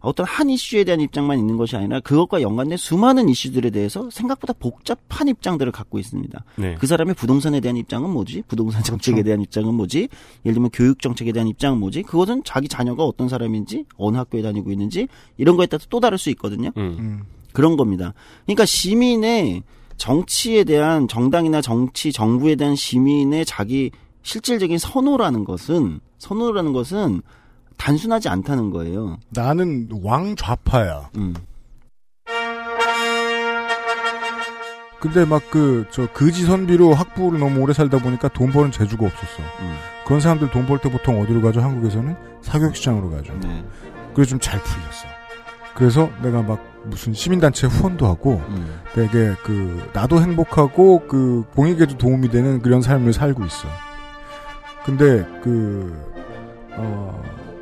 어떤 한 이슈에 대한 입장만 있는 것이 아니라 그것과 연관된 수많은 이슈들에 대해서 생각보다 복잡한 입장들을 갖고 있습니다. 네. 그 사람의 부동산에 대한 입장은 뭐지? 부동산 정책에 대한 입장은 뭐지? 예를 들면 교육 정책에 대한 입장은 뭐지? 그것은 자기 자녀가 어떤 사람인지, 어느 학교에 다니고 있는지, 이런 거에 따라 또 다를 수 있거든요. 그런 겁니다. 그러니까 시민의 정치에 대한, 정당이나 정부에 대한 시민의 자기 실질적인 선호라는 것은 단순하지 않다는 거예요. 나는 왕좌파야. 근데 막 거지 선비로 학부를 너무 오래 살다 보니까 돈 버는 재주가 없었어. 그런 사람들 돈 벌 때 보통 어디로 가죠? 한국에서는 사교육시장으로 가죠. 네. 그래서 좀 잘 풀렸어. 그래서 내가 막 무슨 시민단체 후원도 하고 되게 나도 행복하고 공익에도 도움이 되는 그런 삶을 살고 있어. 근데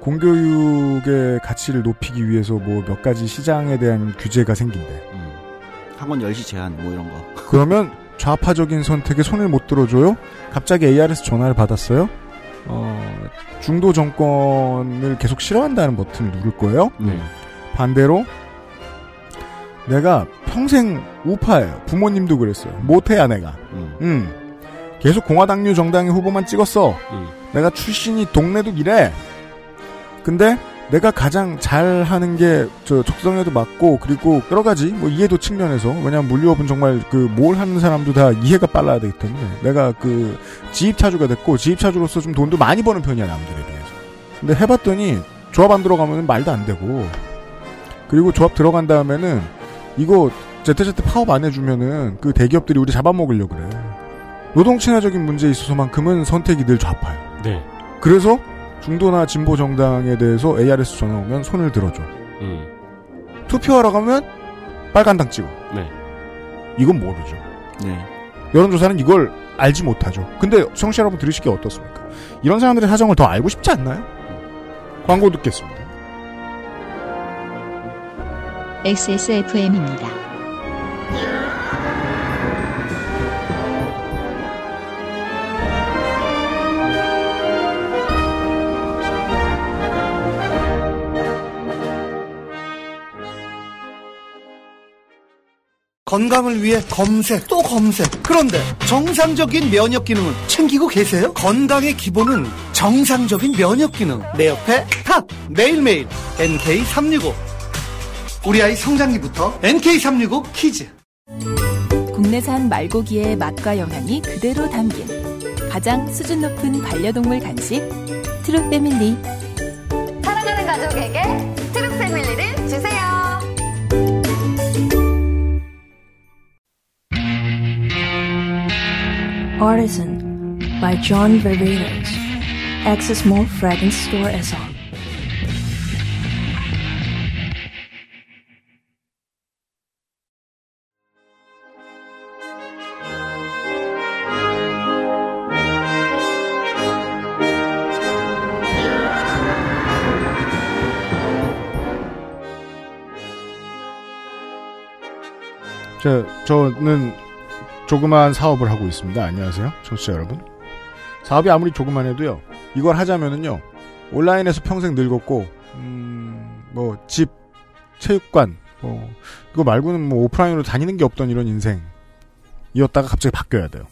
공교육의 가치를 높이기 위해서 뭐 몇 가지 시장에 대한 규제가 생긴대. 학원 10시 제한 뭐 이런 거. 그러면 좌파적인 선택에 손을 못 들어줘요? 갑자기 ARS 전화를 받았어요? 중도 정권을 계속 싫어한다는 버튼을 누를 거예요? 반대로 내가 평생 우파예요. 부모님도 그랬어요. 못해야 내가. 계속 공화당류 정당의 후보만 찍었어. 내가 출신이 동네도 이래. 근데 내가 가장 잘하는 게 적성에도 맞고, 그리고 여러 가지 뭐 이해도 측면에서, 왜냐하면 물리업은 정말 뭘 하는 사람도 다 이해가 빨라야 되기 때문에 내가 지입차주가 됐고, 지입차주로서 좀 돈도 많이 버는 편이야, 남들에 비해서. 근데 해봤더니 조합 안 들어가면 말도 안 되고, 그리고 조합 들어간 다음에는 이거 제때제때 파업 안 해주면은 대기업들이 우리 잡아먹으려고 그래. 노동 친화적인 문제에 있어서만큼은 선택이 늘 좌파요. 네. 그래서 중도나 진보 정당에 대해서 ARS 전화 오면 손을 들어줘. 투표하러 가면 빨간당 찍어. 네. 이건 모르죠. 네. 여론조사는 이걸 알지 못하죠. 근데 청취자 여러분 들으시기 어떻습니까? 이런 사람들의 사정을 더 알고 싶지 않나요? 광고 듣겠습니다. XSFM입니다. 건강을 위해 검색 또 검색. 그런데 정상적인 면역 기능은 챙기고 계세요? 건강의 기본은 정상적인 면역 기능. 내 옆에 탑! 매일매일 NK365. 우리 아이 성장기부터 NK365 키즈. 국내산 말고기의 맛과 영양이 그대로 담긴 가장 수준 높은 반려동물 간식 트루패밀리. 사랑하는 가족에게 트루패밀리를 주세요. Artisan by John Varvatos. 액세스몰 Fragrance Store에서. 저는 조그만 사업을 하고 있습니다. 안녕하세요, 청취자 여러분. 사업이 아무리 조그만 해도요, 이걸 하자면은요, 온라인에서 평생 늙었고, 뭐, 집, 체육관, 이거 말고는 뭐, 오프라인으로 다니는 게 없던 이런 인생이었다가 갑자기 바뀌어야 돼요.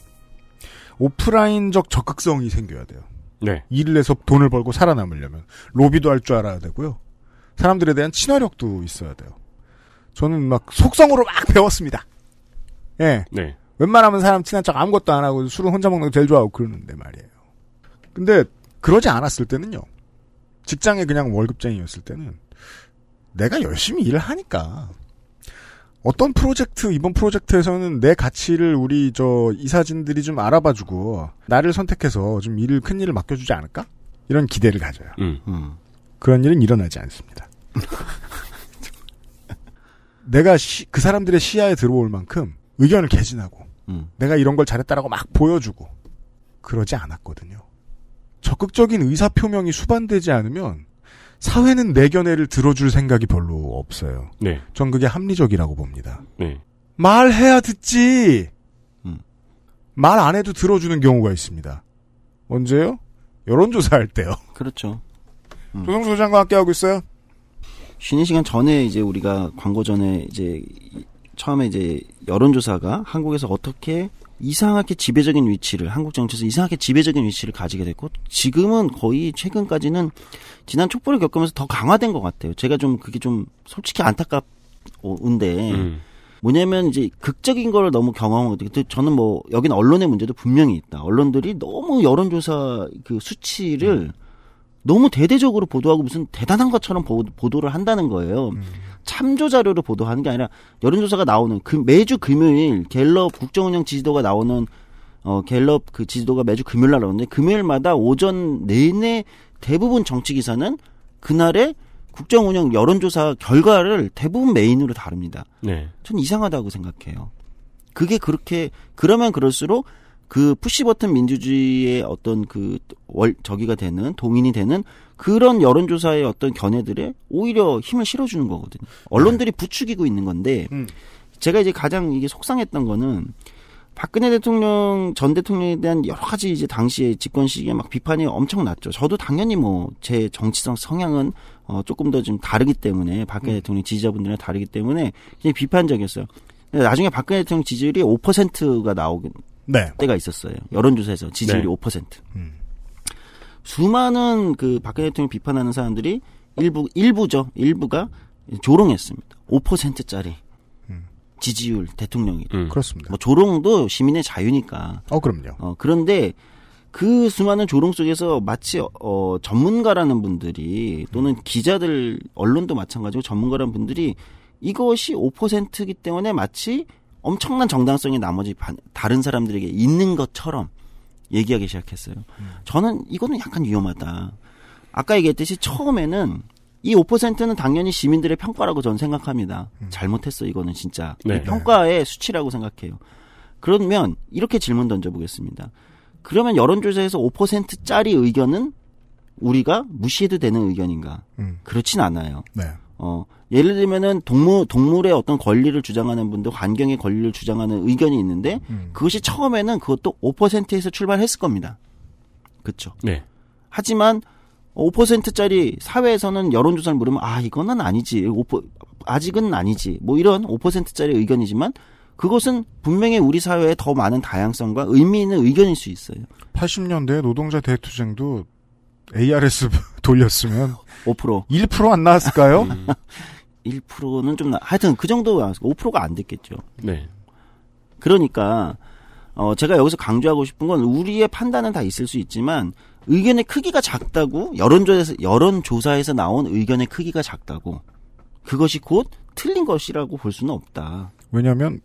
오프라인적 적극성이 생겨야 돼요. 네. 일을 해서 돈을 벌고 살아남으려면. 로비도 할 줄 알아야 되고요. 사람들에 대한 친화력도 있어야 돼요. 저는 막, 속성으로 막 배웠습니다. 예. 네. 웬만하면 사람 친한 척 아무것도 안 하고 술은 혼자 먹는 거 제일 좋아하고 그러는데 말이에요. 근데 그러지 않았을 때는요. 직장에 그냥 월급쟁이였을 때는 내가 열심히 일을 하니까 어떤 프로젝트, 이번 프로젝트에서는 내 가치를 우리 저 이사진들이 좀 알아봐주고 나를 선택해서 좀 일을, 큰 일을 맡겨주지 않을까? 이런 기대를 가져요. 그런 일은 일어나지 않습니다. 내가 그 사람들의 시야에 들어올 만큼 의견을 개진하고 내가 이런 걸 잘했다라고 막 보여주고 그러지 않았거든요. 적극적인 의사표명이 수반되지 않으면 사회는 내 견해를 들어줄 생각이 별로 없어요. 네. 전 그게 합리적이라고 봅니다. 네. 말해야 듣지. 말 안 해도 들어주는 경우가 있습니다. 언제요? 여론조사할 때요. 그렇죠. 조성수 소장과 함께하고 있어요. 쉬는 시간 전에 이제 우리가 광고 전에 이제 처음에 이제 여론조사가 한국에서 어떻게 이상하게 지배적인 위치를, 한국 정치에서 이상하게 지배적인 위치를 가지게 됐고, 지금은 거의 최근까지는 지난 촛불을 겪으면서 더 강화된 것 같아요. 제가 좀 그게 좀 솔직히 안타까운데 뭐냐면 이제 극적인 걸 너무 경험하고, 저는 뭐 여긴 언론의 문제도 분명히 있다. 언론들이 너무 여론조사 그 수치를 너무 대대적으로 보도하고 무슨 대단한 것처럼 보도를 한다는 거예요. 참조 자료를 보도하는 게 아니라 여론조사가 나오는 매주 금요일 갤럽 국정운영 지지도가 나오는 갤럽 그 지지도가 매주 금요일 날 나오는데, 금요일마다 오전 내내 대부분 정치 기사는 그날의 국정운영 여론조사 결과를 대부분 메인으로 다룹니다. 네. 전 이상하다고 생각해요. 그게 그렇게 그러면 그럴수록 그 푸시버튼 민주주의의 어떤 그 저기가 되는, 동인이 되는 그런 여론조사의 어떤 견해들에 오히려 힘을 실어주는 거거든요. 언론들이 부추기고 있는 건데, 제가 이제 가장 이게 속상했던 거는 박근혜 대통령, 전 대통령에 대한 여러 가지 이제 당시에 집권 시기에 막 비판이 엄청 났죠. 저도 당연히 뭐 제 정치성 성향은 조금 더 좀 다르기 때문에, 박근혜 대통령 지지자분들이랑 다르기 때문에 굉장히 비판적이었어요. 근데 나중에 박근혜 대통령 지지율이 5%가 나오긴. 네. 때가 있었어요. 여론조사에서 지지율이 네. 5%. 수많은 그 박근혜 대통령 비판하는 사람들이 일부가 조롱했습니다. 5%짜리 지지율 대통령이. 그렇습니다. 뭐 조롱도 시민의 자유니까. 그럼요. 그런데 그 수많은 조롱 속에서 마치 전문가라는 분들이, 또는 기자들, 언론도 마찬가지고 전문가라는 분들이 이것이 5%이기 때문에 마치 엄청난 정당성이 나머지 다른 사람들에게 있는 것처럼 얘기하기 시작했어요. 저는 이거는 약간 위험하다. 아까 얘기했듯이 처음에는 이 5%는 당연히 시민들의 평가라고 저는 생각합니다. 잘못했어 이거는 진짜. 네. 평가의 수치라고 생각해요. 그러면 이렇게 질문 던져보겠습니다. 그러면 여론조사에서 5%짜리 의견은 우리가 무시해도 되는 의견인가? 그렇진 않아요. 네. 예를 들면은 동물의 어떤 권리를 주장하는 분들, 환경의 권리를 주장하는 의견이 있는데 그것이 처음에는 그것도 5%에서 출발했을 겁니다. 그렇죠. 네. 하지만 5%짜리 사회에서는 여론조사를 물으면 아 이거는 아니지, 아직은 아니지, 뭐 이런 5%짜리 의견이지만 그것은 분명히 우리 사회에 더 많은 다양성과 의미 있는 의견일 수 있어요. 80년대 노동자 대투쟁도 ARS 돌렸으면 5% 1% 안 나왔을까요? 1%는 좀 하여튼 그 정도 나왔을 5%가 안 됐겠죠. 네. 그러니까 제가 여기서 강조하고 싶은 건 우리의 판단은 다 있을 수 있지만 의견의 크기가 작다고 여론조사에서 나온 의견의 크기가 작다고 그것이 곧 틀린 것이라고 볼 수는 없다. 왜냐하면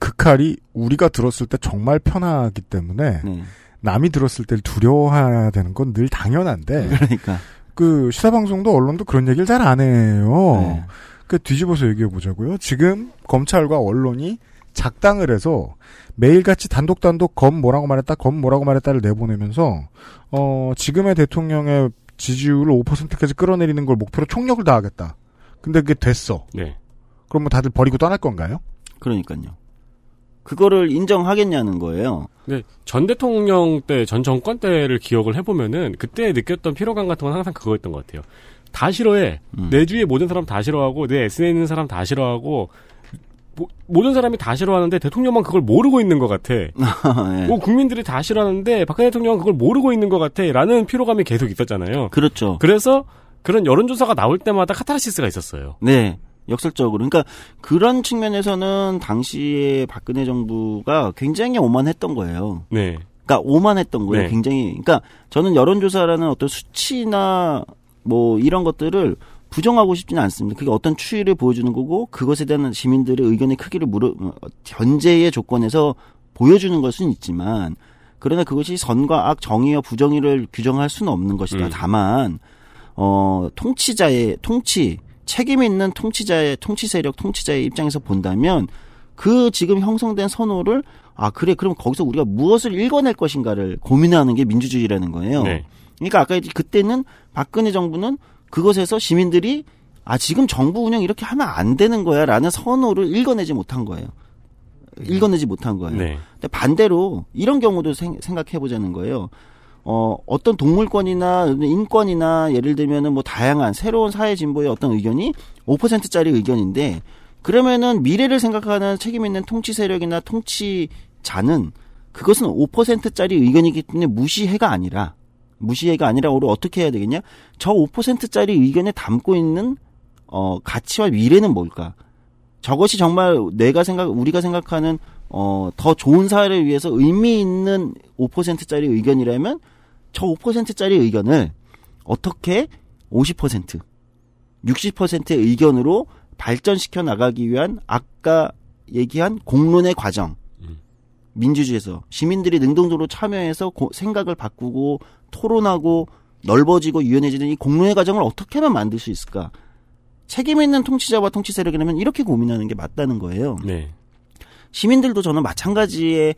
그 칼이 우리가 들었을 때 정말 편하기 때문에 네. 남이 들었을 때를 두려워해야 되는 건 늘 당연한데 그러니까 그 시사방송도 언론도 그런 얘기를 잘 안 해요. 네. 그 뒤집어서 얘기해 보자고요. 지금 검찰과 언론이 작당을 해서 매일같이 단독 검 뭐라고 말했다 검 뭐라고 말했다를 내보내면서 지금의 대통령의 지지율을 5%까지 끌어내리는 걸 목표로 총력을 다하겠다. 근데 그게 됐어. 네. 그럼 뭐 다들 버리고 떠날 건가요? 그러니까요. 그거를 인정하겠냐는 거예요. 네, 전 대통령 때, 전 정권 때를 기억을 해보면은 그때 느꼈던 피로감 같은 건 항상 그거였던 것 같아요. 다 싫어해. 내 주위에 모든 사람 다 싫어하고 내 SNS에 있는 사람 다 싫어하고 모든 사람이 다 싫어하는데 대통령만 그걸 모르고 있는 것 같아. 네. 국민들이 다 싫어하는데 박근혜 대통령은 그걸 모르고 있는 것 같아. 라는 피로감이 계속 있었잖아요. 그렇죠. 그래서 그런 여론조사가 나올 때마다 카타르시스가 있었어요. 네. 역설적으로. 그러니까 그런 측면에서는 당시에 박근혜 정부가 굉장히 오만했던 거예요. 네. 그러니까 오만했던 거예요. 네. 굉장히. 그러니까 저는 여론조사라는 어떤 수치나 뭐 이런 것들을 부정하고 싶지는 않습니다. 그게 어떤 추이를 보여주는 거고 그것에 대한 시민들의 의견의 크기를 현재의 조건에서 보여주는 것은 있지만 그러나 그것이 선과 악, 정의와 부정의를 규정할 수는 없는 것이다. 다만 책임 있는 통치자의 통치세력 입장에서 본다면 그 지금 형성된 선호를 아 그래 그럼 거기서 우리가 무엇을 읽어낼 것인가를 고민하는 게 민주주의라는 거예요. 네. 그러니까 아까 그때는 박근혜 정부는 그것에서 시민들이 아 지금 정부 운영 이렇게 하면 안 되는 거야라는 선호를 읽어내지 못한 거예요. 네. 근데 반대로 이런 경우도 생각해 보자는 거예요. 어떤 동물권이나 인권이나 예를 들면은 뭐 다양한 새로운 사회 진보의 어떤 의견이 5%짜리 의견인데 그러면은 미래를 생각하는 책임 있는 통치 세력이나 통치자는 그것은 5%짜리 의견이기 때문에 무시해가 아니라 우리 어떻게 해야 되겠냐? 저 5%짜리 의견에 담고 있는 가치와 미래는 뭘까? 저것이 정말 우리가 생각하는 더 좋은 사회를 위해서 의미 있는 5%짜리 의견이라면 저 5%짜리 의견을 어떻게 50%, 60%의 의견으로 발전시켜 나가기 위한 아까 얘기한 공론의 과정. 민주주의에서 시민들이 능동적으로 참여해서 생각을 바꾸고 토론하고 넓어지고 유연해지는 이 공론의 과정을 어떻게 하면 만들 수 있을까? 책임 있는 통치자와 통치 세력이라면 이렇게 고민하는 게 맞다는 거예요. 네. 시민들도 저는 마찬가지의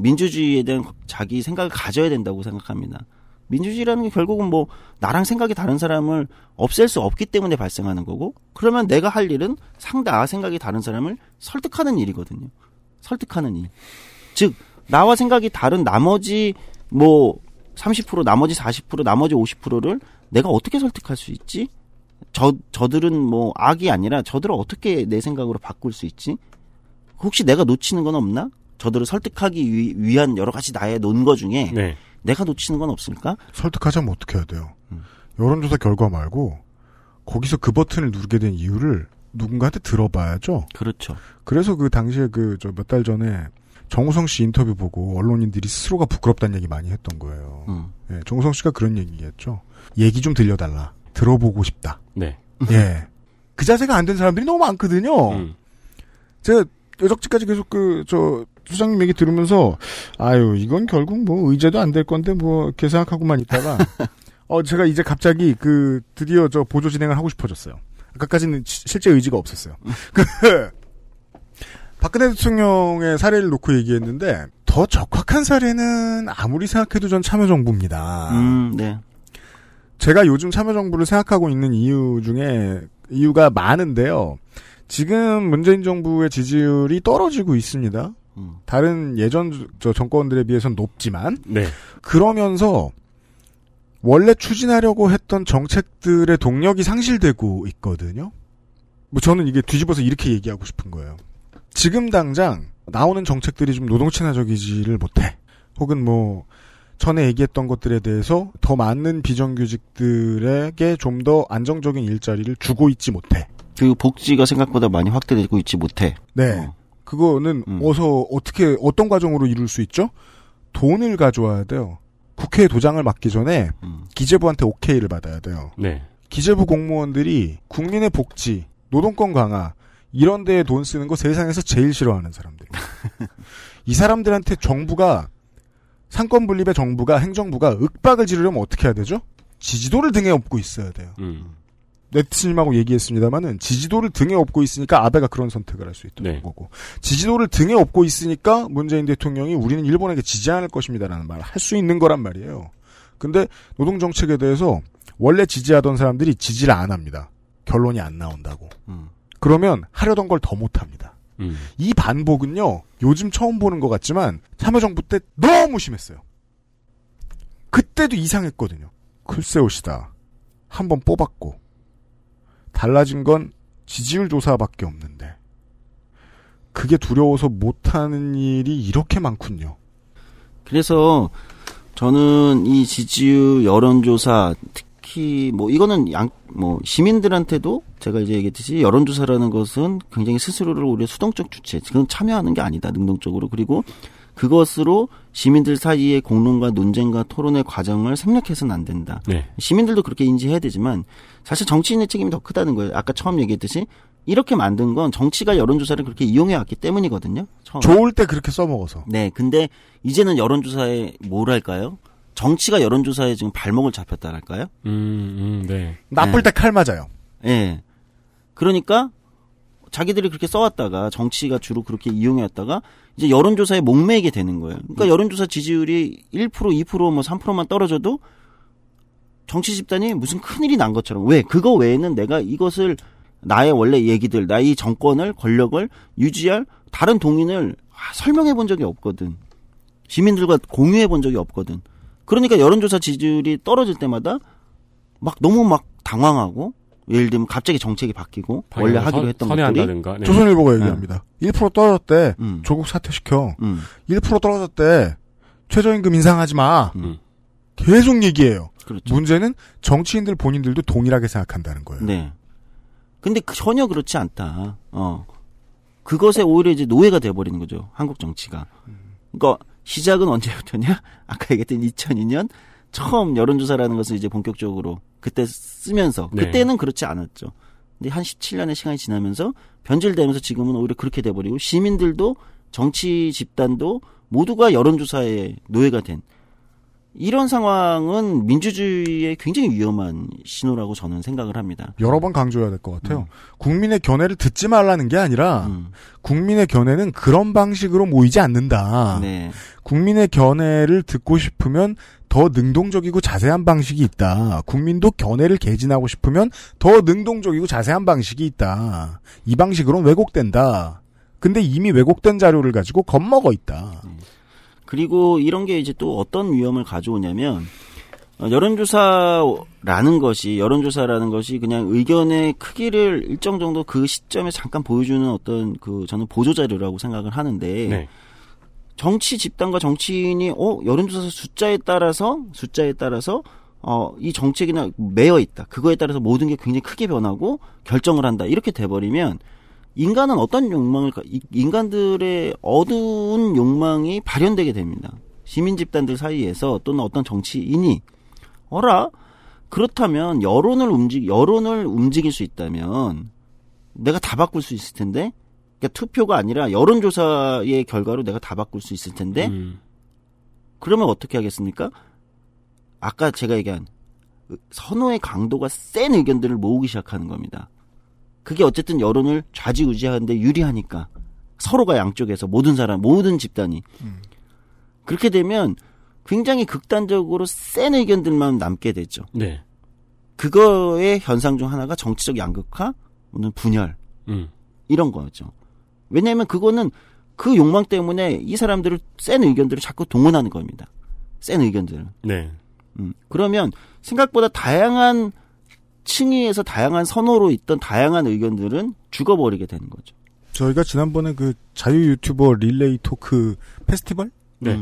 민주주의에 대한 자기 생각을 가져야 된다고 생각합니다. 민주주의라는 게 결국은 뭐 나랑 생각이 다른 사람을 없앨 수 없기 때문에 발생하는 거고 그러면 내가 할 일은 상대와 생각이 다른 사람을 설득하는 일이거든요. 설득하는 일. 즉 나와 생각이 다른 나머지 뭐 30%, 나머지 40%, 나머지 50%를 내가 어떻게 설득할 수 있지? 저들은 뭐 악이 아니라 저들을 어떻게 내 생각으로 바꿀 수 있지? 혹시 내가 놓치는 건 없나? 저들을 설득하기 위한 여러 가지 나의 논거 중에 네. 내가 놓치는 건 없을까? 설득하자면 어떻게 해야 돼요? 여론조사 결과 말고 거기서 그 버튼을 누르게 된 이유를 누군가한테 들어봐야죠. 그렇죠. 그래서 그 당시에 몇 달 전에 정우성 씨 인터뷰 보고 언론인들이 스스로가 부끄럽다는 얘기 많이 했던 거예요. 예, 정우성 씨가 그런 얘기했죠. 얘기 좀 들려달라. 들어보고 싶다. 네. 예. 그 자세가 안 된 사람들이 너무 많거든요. 제가 여적지까지 계속 수장님 얘기 들으면서, 아유, 이건 결국 뭐 의제도 안 될 건데, 이렇게 생각하고만 있다가, 제가 이제 갑자기 드디어 저 보조 진행을 하고 싶어졌어요. 아까까지는 실제 의지가 없었어요. 박근혜 대통령의 사례를 놓고 얘기했는데 더 적확한 사례는 아무리 생각해도 전 참여정부입니다. 네. 제가 요즘 참여정부를 생각하고 있는 이유가 많은데요. 지금 문재인 정부의 지지율이 떨어지고 있습니다. 다른 예전 정권들에 비해서는 높지만 네. 그러면서 원래 추진하려고 했던 정책들의 동력이 상실되고 있거든요. 뭐 저는 이게 뒤집어서 이렇게 얘기하고 싶은 거예요. 지금 당장 나오는 정책들이 좀 노동 친화적이지를 못해. 혹은 뭐 전에 얘기했던 것들에 대해서 더 많은 비정규직들에게 좀 더 안정적인 일자리를 주고 있지 못해. 그 복지가 생각보다 많이 확대되고 있지 못해. 네. 그거는 어서 어떻게 어떤 과정으로 이룰 수 있죠? 돈을 가져와야 돼요. 국회에 도장을 맡기 전에 기재부한테 오케이를 받아야 돼요. 네. 기재부 공무원들이 국민의 복지, 노동권 강화 이런 데에 돈 쓰는 거 세상에서 제일 싫어하는 사람들. 이 사람들한테 정부가 상권 분립의 행정부가 윽박을 지르려면 어떻게 해야 되죠? 지지도를 등에 업고 있어야 돼요. 네티즌님하고 얘기했습니다만은 지지도를 등에 업고 있으니까 아베가 그런 선택을 할 수 있다는 네. 거고 지지도를 등에 업고 있으니까 문재인 대통령이 우리는 일본에게 지지 않을 것입니다라는 말을 할 수 있는 거란 말이에요. 근데 노동정책에 대해서 원래 지지하던 사람들이 지지를 안 합니다. 결론이 안 나온다고. 그러면 하려던 걸 더 못합니다. 이 반복은요. 요즘 처음 보는 것 같지만 참여정부 때 너무 심했어요. 그때도 이상했거든요. 글쎄 오시다. 한번 뽑았고 달라진 건 지지율 조사밖에 없는데 그게 두려워서 못하는 일이 이렇게 많군요. 그래서 저는 이 지지율 여론조사 특히 뭐 이거는 시민들한테도 제가 이제 얘기했듯이 여론조사라는 것은 굉장히 스스로를 오히려 수동적 주체, 그건 참여하는 게 아니다 능동적으로 그리고 그것으로 시민들 사이의 공론과 논쟁과 토론의 과정을 생략해서는 안 된다. 네. 시민들도 그렇게 인지해야 되지만 사실 정치인의 책임이 더 크다는 거예요. 아까 처음 얘기했듯이 이렇게 만든 건 정치가 여론조사를 그렇게 이용해왔기 때문이거든요. 처음에. 좋을 때 그렇게 써먹어서. 네. 근데 이제는 여론조사에 뭐랄까요? 정치가 여론조사에 지금 발목을 잡혔다랄까요? 네. 나쁠 때 칼 맞아요. 네. 그러니까 자기들이 그렇게 써왔다가 정치가 주로 그렇게 이용해왔다가 이제 여론조사에 목매이게 되는 거예요. 그러니까 여론조사 지지율이 1%, 2%, 3%만 떨어져도 정치 집단이 무슨 큰일이 난 것처럼. 왜? 그거 외에는 내가 이것을 나의 원래 얘기들, 나의 정권을, 권력을 유지할 다른 동인을 설명해 본 적이 없거든. 시민들과 공유해 본 적이 없거든. 그러니까 여론조사 지지율이 떨어질 때마다 막 너무 막 당황하고 예를 들면 갑자기 정책이 바뀌고 원래 하기로 했던 것들이 네. 조선일보가 얘기합니다. 1% 떨어졌대. 조국 사퇴시켜. 1% 떨어졌대. 최저임금 인상하지 마. 계속 얘기해요. 그렇죠. 문제는 정치인들 본인들도 동일하게 생각한다는 거예요. 네. 근데 전혀 그렇지 않다. 그것에 오히려 이제 노예가 돼버리는 거죠. 한국 정치가. 그러니까 시작은 언제부터냐? 아까 얘기했던 2002년 처음 여론조사라는 것을 이제 본격적으로 그때 쓰면서 그때는 그렇지 않았죠. 근데 한 17년의 시간이 지나면서 변질되면서 지금은 오히려 그렇게 돼버리고 시민들도 정치 집단도 모두가 여론조사의 노예가 된 이런 상황은 민주주의에 굉장히 위험한 신호라고 저는 생각을 합니다. 여러 번 강조해야 될 것 같아요. 국민의 견해를 듣지 말라는 게 아니라 국민의 견해는 그런 방식으로 모이지 않는다. 네. 국민의 견해를 듣고 싶으면 더 능동적이고 자세한 방식이 있다. 국민도 견해를 개진하고 싶으면 더 능동적이고 자세한 방식이 있다. 이 방식으로는 왜곡된다. 근데 이미 왜곡된 자료를 가지고 겁먹어 있다. 그리고 이런 게 이제 또 어떤 위험을 가져오냐면 여론조사라는 것이 그냥 의견의 크기를 일정 정도 그 시점에 잠깐 보여주는 어떤 저는 보조자료라고 생각을 하는데 네. 정치 집단과 정치인이 여론조사 숫자에 따라서 이 정책이나 매여 있다. 그거에 따라서 모든 게 굉장히 크게 변하고 결정을 한다. 이렇게 돼버리면 인간은 어떤 욕망을까? 인간들의 어두운 욕망이 발현되게 됩니다. 시민 집단들 사이에서 또는 어떤 정치인이 그렇다면 여론을 움직일 수 있다면 내가 다 바꿀 수 있을 텐데 그러니까 투표가 아니라 여론조사의 결과로 내가 다 바꿀 수 있을 텐데 그러면 어떻게 하겠습니까? 아까 제가 얘기한 선호의 강도가 센 의견들을 모으기 시작하는 겁니다. 그게 어쨌든 여론을 좌지우지하는데 유리하니까 서로가 양쪽에서 모든 사람, 모든 집단이 그렇게 되면 굉장히 극단적으로 센 의견들만 남게 되죠. 네. 그거의 현상 중 하나가 정치적 양극화, 또는 분열 이런 거죠. 왜냐하면 그거는 그 욕망 때문에 이 사람들을 센 의견들을 자꾸 동원하는 겁니다. 센 의견들. 네. 그러면 생각보다 다양한 층위에서 다양한 선호로 있던 다양한 의견들은 죽어버리게 되는 거죠. 저희가 지난번에 그 자유 유튜버 릴레이 토크 페스티벌? 네.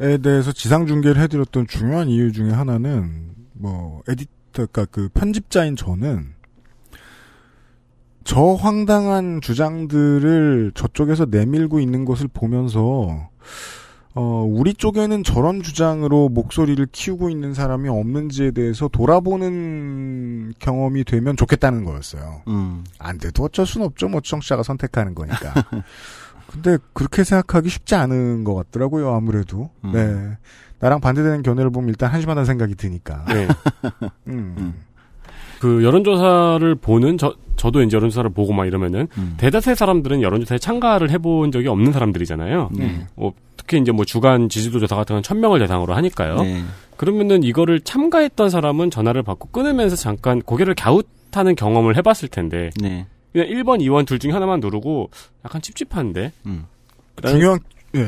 에 대해서 지상 중계를 해드렸던 중요한 이유 중에 하나는 뭐 에디터가 그 편집자인 저는 저 황당한 주장들을 저쪽에서 내밀고 있는 것을 보면서 우리 쪽에는 저런 주장으로 목소리를 키우고 있는 사람이 없는지에 대해서 돌아보는 경험이 되면 좋겠다는 거였어요. 안 돼도 어쩔 수는 없죠. 뭐 청취자가 선택하는 거니까. 근데 그렇게 생각하기 쉽지 않은 것 같더라고요. 아무래도. 네. 나랑 반대되는 견해를 보면 일단 한심하다는 생각이 드니까. 네. 그 여론조사를 보는 저도 이제 여론조사를 보고 막 이러면은 대다수의 사람들은 여론조사에 참가를 해본 적이 없는 사람들이잖아요. 네. 특히 이제 뭐 주간 지지도 조사 같은 건 1,000명을 대상으로 하니까요. 네. 그러면은 이거를 참가했던 사람은 전화를 받고 끊으면서 잠깐 고개를 갸웃하는 경험을 해봤을 텐데 네. 그냥 1번, 2번 둘 중에 하나만 누르고 약간 찝찝한데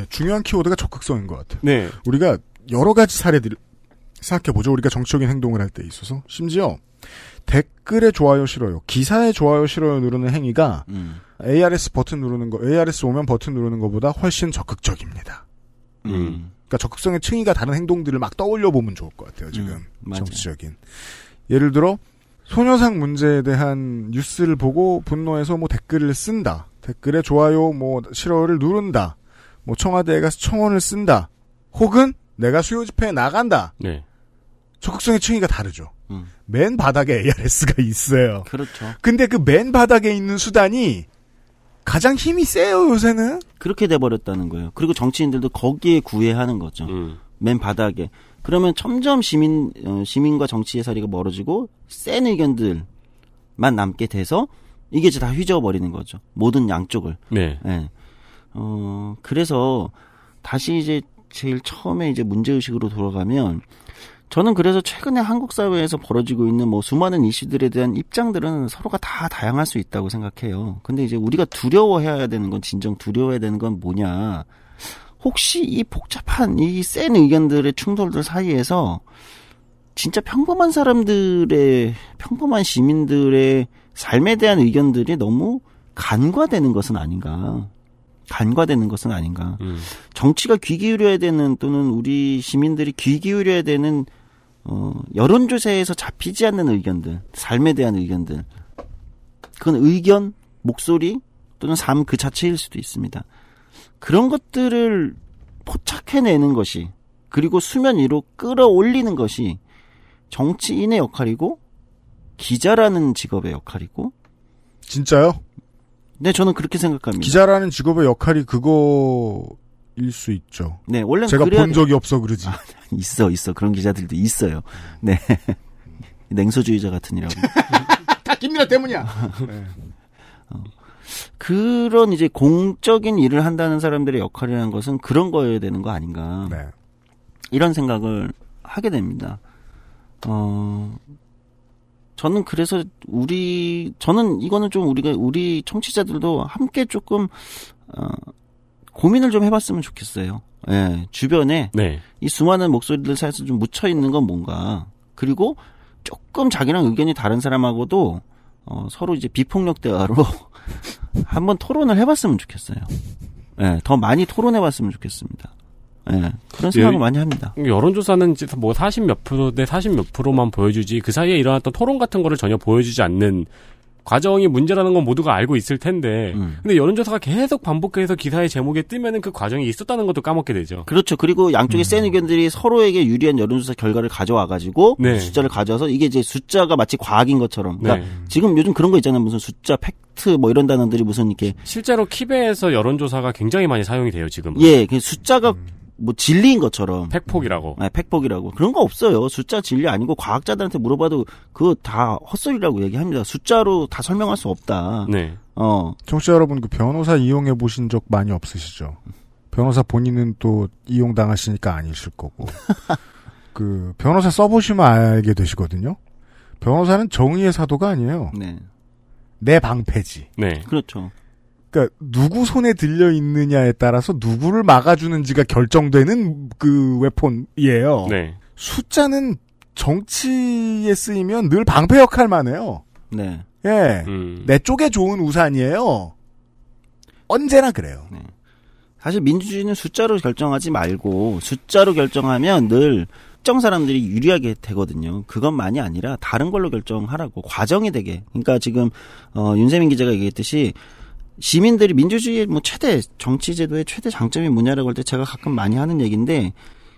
중요한 키워드가 적극성인 것 같아요. 네. 우리가 여러 가지 사례들을 생각해보죠. 우리가 정치적인 행동을 할 때 있어서 심지어 댓글에 좋아요 싫어요, 기사에 좋아요 싫어요 누르는 행위가 ARS 버튼 누르는 거, ARS 오면 버튼 누르는 거보다 훨씬 적극적입니다. 그러니까 적극성의 층위가 다른 행동들을 막 떠올려 보면 좋을 것 같아요. 지금 정치적인 예를 들어 소녀상 문제에 대한 뉴스를 보고 분노해서 뭐 댓글을 쓴다, 댓글에 좋아요 뭐 싫어요를 누른다, 뭐 청와대에 가서 청원을 쓴다, 혹은 내가 수요 집회에 나간다. 네. 적극성의 층위가 다르죠. 맨 바닥에 ARS가 있어요. 그렇죠. 근데 그 맨 바닥에 있는 수단이 가장 힘이 세요, 요새는. 그렇게 돼버렸다는 거예요. 그리고 정치인들도 거기에 구애하는 거죠. 맨 바닥에. 그러면 점점 시민과 정치의 사리가 멀어지고 센 의견들만 남게 돼서 이게 이제 다 휘저어버리는 거죠. 모든 양쪽을. 네. 네. 그래서 다시 이제 제일 처음에 이제 문제의식으로 돌아가면 저는 그래서 최근에 한국 사회에서 벌어지고 있는 뭐 수많은 이슈들에 대한 입장들은 서로가 다 다양할 수 있다고 생각해요. 근데 이제 우리가 두려워해야 되는 건, 진정 두려워해야 되는 건 뭐냐. 혹시 이 복잡한 이 센 의견들의 충돌들 사이에서 진짜 평범한 사람들의, 평범한 시민들의 삶에 대한 의견들이 너무 간과되는 것은 아닌가. 간과되는 것은 아닌가. 정치가 귀 기울여야 되는, 또는 우리 시민들이 귀 기울여야 되는 여론조사에서 잡히지 않는 의견들, 삶에 대한 의견들. 그건 의견, 목소리 또는 삶 그 자체일 수도 있습니다. 그런 것들을 포착해내는 것이, 그리고 수면 위로 끌어올리는 것이 정치인의 역할이고 기자라는 직업의 역할이고. 진짜요? 네, 저는 그렇게 생각합니다. 기자라는 직업의 역할이 그거일 수 있죠. 네, 원래 제가 본 적이 없어 그러지. 아, 있어 그런 기자들도 있어요. 네, 냉소주의자 같은이라고. 다 김민아 때문이야. 네. 그런 이제 공적인 일을 한다는 사람들의 역할이라는 것은 그런 거여야 되는 거 아닌가. 네. 이런 생각을 하게 됩니다. 저는 그래서 저는 이거는 좀 우리 청취자들도 함께 조금, 고민을 좀 해봤으면 좋겠어요. 예, 주변에. 네. 이 수많은 목소리들 사이에서 좀 묻혀있는 건 뭔가. 그리고 조금 자기랑 의견이 다른 사람하고도, 서로 이제 비폭력 대화로 한번 토론을 해봤으면 좋겠어요. 예, 더 많이 토론해봤으면 좋겠습니다. 네, 그런 생각을 많이 합니다. 여론조사는 이제 뭐 40몇% 대 40몇 %만 보여주지, 그 사이에 일어났던 토론 같은 거를 전혀 보여주지 않는 과정이 문제라는 건 모두가 알고 있을 텐데, 근데 여론조사가 계속 반복해서 기사의 제목에 뜨면은 그 과정이 있었다는 것도 까먹게 되죠. 그렇죠. 그리고 양쪽의 센 의견들이 서로에게 유리한 여론조사 결과를 가져와가지고, 네. 숫자를 가져와서 이게 이제 숫자가 마치 과학인 것처럼. 그러니까 네. 지금 요즘 그런 거 있잖아요. 무슨 숫자, 팩트 뭐 이런 단어들이 무슨 이렇게. 실제로 키베에서 여론조사가 굉장히 많이 사용이 돼요, 지금. 예, 숫자가 뭐 진리인 것처럼 팩폭이라고. 네, 팩폭이라고. 그런 거 없어요. 숫자 진리 아니고 과학자들한테 물어봐도 그거 다 헛소리라고 얘기합니다. 숫자로 다 설명할 수 없다. 네. 청취자 여러분, 그 변호사 이용해 보신 적 많이 없으시죠? 변호사 본인은 또 이용당하시니까 아니실 거고. 그 변호사 써보시면 알게 되시거든요. 변호사는 정의의 사도가 아니에요. 네. 내 방패지. 네. 그렇죠. 그러니까 누구 손에 들려 있느냐에 따라서 누구를 막아주는지가 결정되는 그 웨폰이에요. 네. 숫자는 정치에 쓰이면 늘 방패 역할만 해요. 네. 예. 내 쪽에 좋은 우산이에요. 언제나 그래요. 네. 사실 민주주의는 숫자로 결정하지 말고, 숫자로 결정하면 늘 특정 사람들이 유리하게 되거든요. 그것만이 아니라 다른 걸로 결정하라고, 과정이 되게. 그러니까 지금 윤세민 기자가 얘기했듯이 시민들이 민주주의의 뭐 최대 정치제도의 최대 장점이 뭐냐라고 할 때 제가 가끔 많이 하는 얘기인데,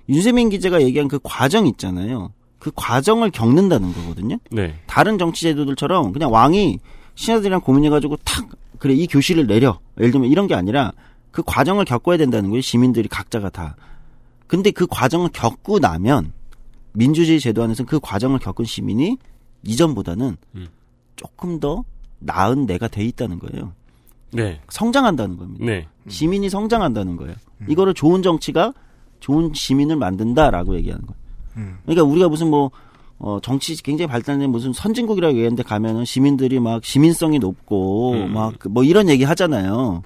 윤세민 기자가 얘기한 그 과정 있잖아요. 그 과정을 겪는다는 거거든요. 네. 다른 정치제도들처럼 그냥 왕이 신하들이랑 고민해가지고 탁 그래 이 교시를 내려, 예를 들면, 이런 게 아니라 그 과정을 겪어야 된다는 거예요. 시민들이 각자가 다. 근데 그 과정을 겪고 나면, 민주주의 제도 안에서 그 과정을 겪은 시민이 이전보다는 조금 더 나은 내가 돼 있다는 거예요. 네. 성장한다는 겁니다. 네. 시민이 성장한다는 거예요. 이거를 좋은 정치가 좋은 시민을 만든다라고 얘기하는 거예요. 그러니까 우리가 무슨 뭐 정치 굉장히 발달된 무슨 선진국이라고 얘기하는데 가면은 시민들이 막 시민성이 높고 막 뭐 이런 얘기 하잖아요.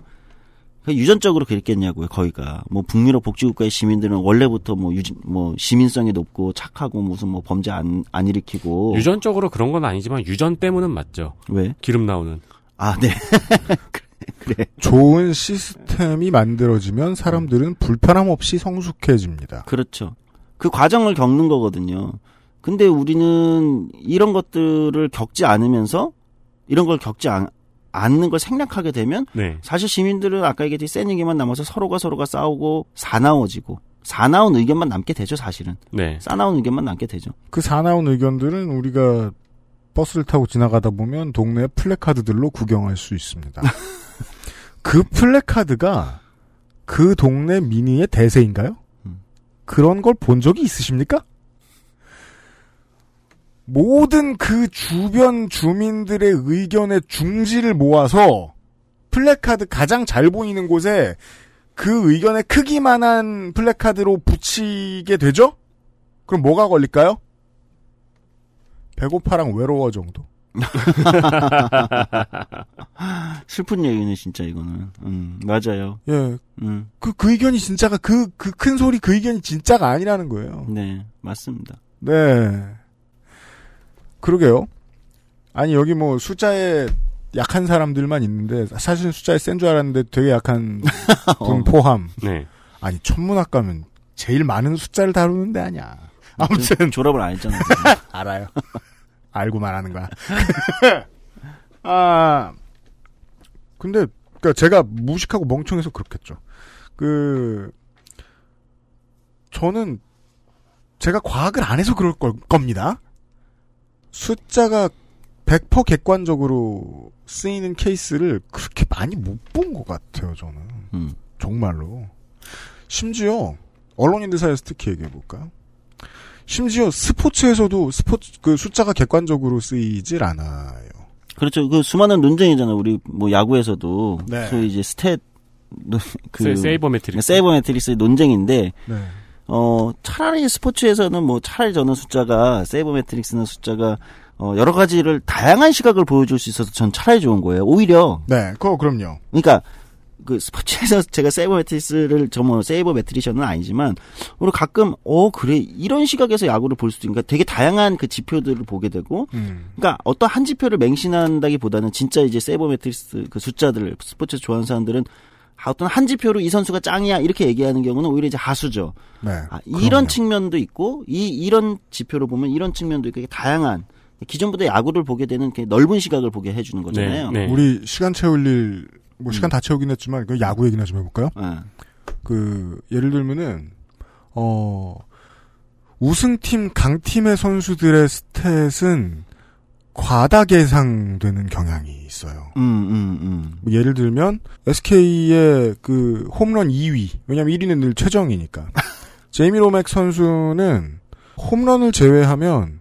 유전적으로 그랬겠냐고요, 거기가. 뭐, 북유럽 복지국가의 시민들은 원래부터 시민성이 높고 착하고 무슨 뭐 범죄 안 일으키고. 유전적으로 그런 건 아니지만 유전 때문은 맞죠. 왜? 기름 나오는. 아, 네. 그래. 좋은 시스템이 만들어지면 사람들은 불편함 없이 성숙해집니다. 그렇죠. 그 과정을 겪는 거거든요. 근데 우리는 이런 것들을 겪지 않으면서, 이런 걸 겪지 않는 걸 생략하게 되면, 네. 사실 시민들은 아까 얘기했듯이 센 얘기만 남아서 서로가 싸우고 사나워지고, 사나운 의견만 남게 되죠, 사실은. 네. 사나운 의견만 남게 되죠. 그 사나운 의견들은 우리가 버스를 타고 지나가다 보면 동네 플래카드들로 구경할 수 있습니다. 그 플래카드가 그 동네 미니의 대세인가요? 그런 걸 본 적이 있으십니까? 모든 그 주변 주민들의 의견의 중지를 모아서 플래카드 가장 잘 보이는 곳에 그 의견의 크기만한 플래카드로 붙이게 되죠? 그럼 뭐가 걸릴까요? 배고파랑 외로워 정도. 슬픈 얘기는 진짜 이거는. 맞아요. 예. 그 의견이 진짜가, 그 큰 소리 그 의견이 진짜가 아니라는 거예요. 네, 맞습니다. 네. 그러게요. 아니, 여기 뭐 숫자에 약한 사람들만 있는데, 사실 숫자에 센 줄 알았는데 되게 약한 분 포함. 네. 아니, 천문학 가면 제일 많은 숫자를 다루는데 아니야. 아무튼 졸업을 안 했잖아요. 알아요. 알고 말하는 거야. 아, 근데 그러니까 제가 무식하고 멍청해서 그렇겠죠. 저는 제가 과학을 안 해서 그럴 겁니다. 숫자가 100% 객관적으로 쓰이는 케이스를 그렇게 많이 못 본 것 같아요, 저는. 정말로. 심지어 언론인들 사이에서 특히 얘기해볼까요? 심지어 스포츠에서도 그 숫자가 객관적으로 쓰이질 않아요. 그렇죠. 그 수많은 논쟁이잖아요. 우리 뭐 야구에서도. 네. 소위 이제 세이버매트릭스의 논쟁인데. 네. 차라리 스포츠에서는 차라리 저는 숫자가, 세이버매트릭스는 숫자가, 여러 가지를, 다양한 시각을 보여줄 수 있어서 전 차라리 좋은 거예요. 오히려. 네, 그럼요. 그러니까, 그 스포츠에서 제가 세이버매트릭스를, 세이버매트리션은 아니지만, 우리 가끔, 그래, 이런 시각에서 야구를 볼 수도, 그러니까 되게 다양한 그 지표들을 보게 되고, 그러니까 어떤 한 지표를 맹신한다기 보다는 진짜 이제 세이버매트릭스 그 숫자들을, 스포츠 좋아하는 사람들은 어떤 한 지표로 이 선수가 짱이야 이렇게 얘기하는 경우는 오히려 이제 하수죠. 네, 이런 측면도 있고, 이런 지표로 보면 이런 측면도 있고, 다양한, 기존보다 야구를 보게 되는 넓은 시각을 보게 해주는 거잖아요. 네, 네. 우리 시간 채울 일, 시간 다 채우긴 했지만 야구 얘기나 좀 해볼까요? 네. 예를 들면은 우승팀 강팀의 선수들의 스탯은 과다 계상되는 경향이 있어요. 예를 들면 SK의 그 홈런 2위. 왜냐면 1위는 늘 최정이니까. 제이미 로맥 선수는 홈런을 제외하면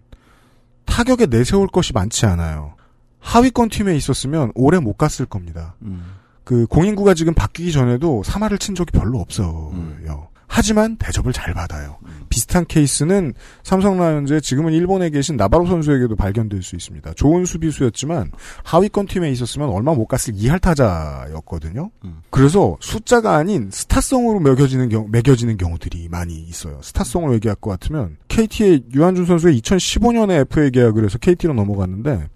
타격에 내세울 것이 많지 않아요. 하위권 팀에 있었으면 오래 못 갔을 겁니다. 그 공인구가 지금 바뀌기 전에도 3할을 친 적이 별로 없어요. 하지만 대접을 잘 받아요. 비슷한 케이스는 삼성 라이온즈의 지금은 일본에 계신 나바로 선수에게도 발견될 수 있습니다. 좋은 수비수였지만 하위권 팀에 있었으면 얼마 못 갔을 2할 타자였거든요. 그래서 숫자가 아닌 스타성으로 매겨지는 경우들이 많이 있어요. 스타성으로 얘기할 것 같으면 KT의 유한준 선수의 2015년에 FA 계약을 해서 KT로 넘어갔는데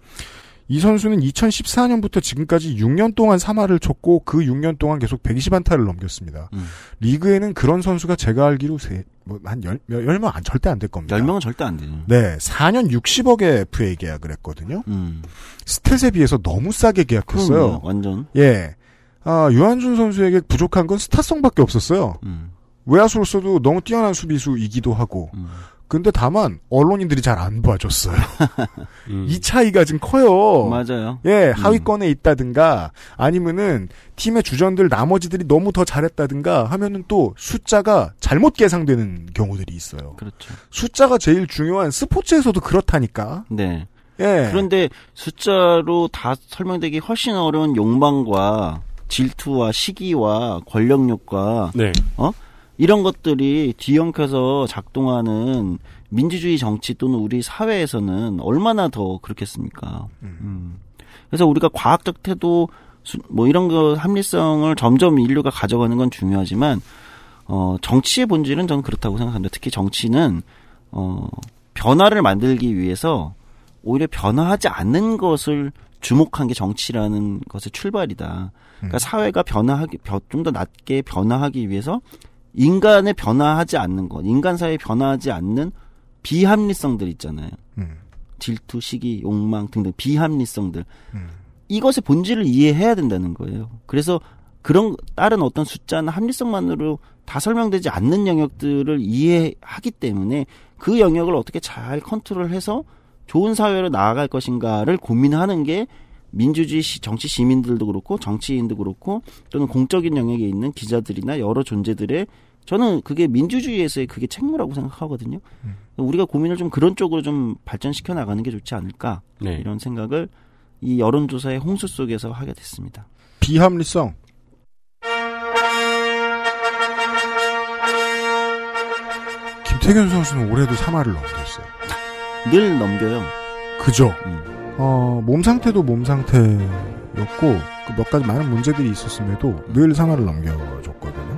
이 선수는 2014년부터 지금까지 6년 동안 3할을 쳤고 그 6년 동안 계속 120안타를 넘겼습니다. 리그에는 그런 선수가 제가 알기로 한 10명 절대 안 될 겁니다. 10명은 절대 안 돼요. 네. 4년 60억에 FA 계약을 했거든요. 스탯에 비해서 너무 싸게 계약했어요. 그럼요, 완전. 예. 아, 유한준 선수에게 부족한 건 스타성밖에 없었어요. 외야수로서도 너무 뛰어난 수비수이기도 하고 근데 다만 언론인들이 잘 안 봐줬어요. 이 차이가 지금 커요. 맞아요. 예, 하위권에 있다든가 아니면은 팀의 주전들 나머지들이 너무 더 잘했다든가 하면은 또 숫자가 잘못 계상되는 경우들이 있어요. 그렇죠. 숫자가 제일 중요한 스포츠에서도 그렇다니까. 네. 예. 그런데 숫자로 다 설명되기 훨씬 어려운 욕망과 질투와 시기와 권력욕과 네. 어? 이런 것들이 뒤엉켜서 작동하는 민주주의 정치 또는 우리 사회에서는 얼마나 더 그렇겠습니까? 그래서 우리가 과학적 태도 뭐 이런 거 합리성을 점점 인류가 가져가는 건 중요하지만 정치의 본질은 저는 그렇다고 생각합니다. 특히 정치는 변화를 만들기 위해서 오히려 변화하지 않는 것을 주목한 게 정치라는 것의 출발이다. 그러니까 사회가 좀 더 낮게 변화하기 위해서 인간의 변화하지 않는 것, 인간 사회에 변화하지 않는 비합리성들 있잖아요. 질투, 시기, 욕망 등등 비합리성들. 이것의 본질을 이해해야 된다는 거예요. 그래서 그런 다른 어떤 숫자나 합리성만으로 다 설명되지 않는 영역들을 이해하기 때문에 그 영역을 어떻게 잘 컨트롤해서 좋은 사회로 나아갈 것인가를 고민하는 게 민주주의 정치 시민들도 그렇고 정치인도 그렇고 또는 공적인 영역에 있는 기자들이나 여러 존재들의 저는 그게 민주주의에서의 그게 책무라고 생각하거든요. 우리가 고민을 좀 그런 쪽으로 좀 발전시켜 나가는 게 좋지 않을까 네. 이런 생각을 이 여론조사의 홍수 속에서 하게 됐습니다. 비합리성. 김태균 선수는 올해도 3할을 넘겼어요. 늘 넘겨요. 그죠. 몸 상태도 몸 상태였고 그 몇 가지 많은 문제들이 있었음에도 늘 3할을 넘겨줬거든요.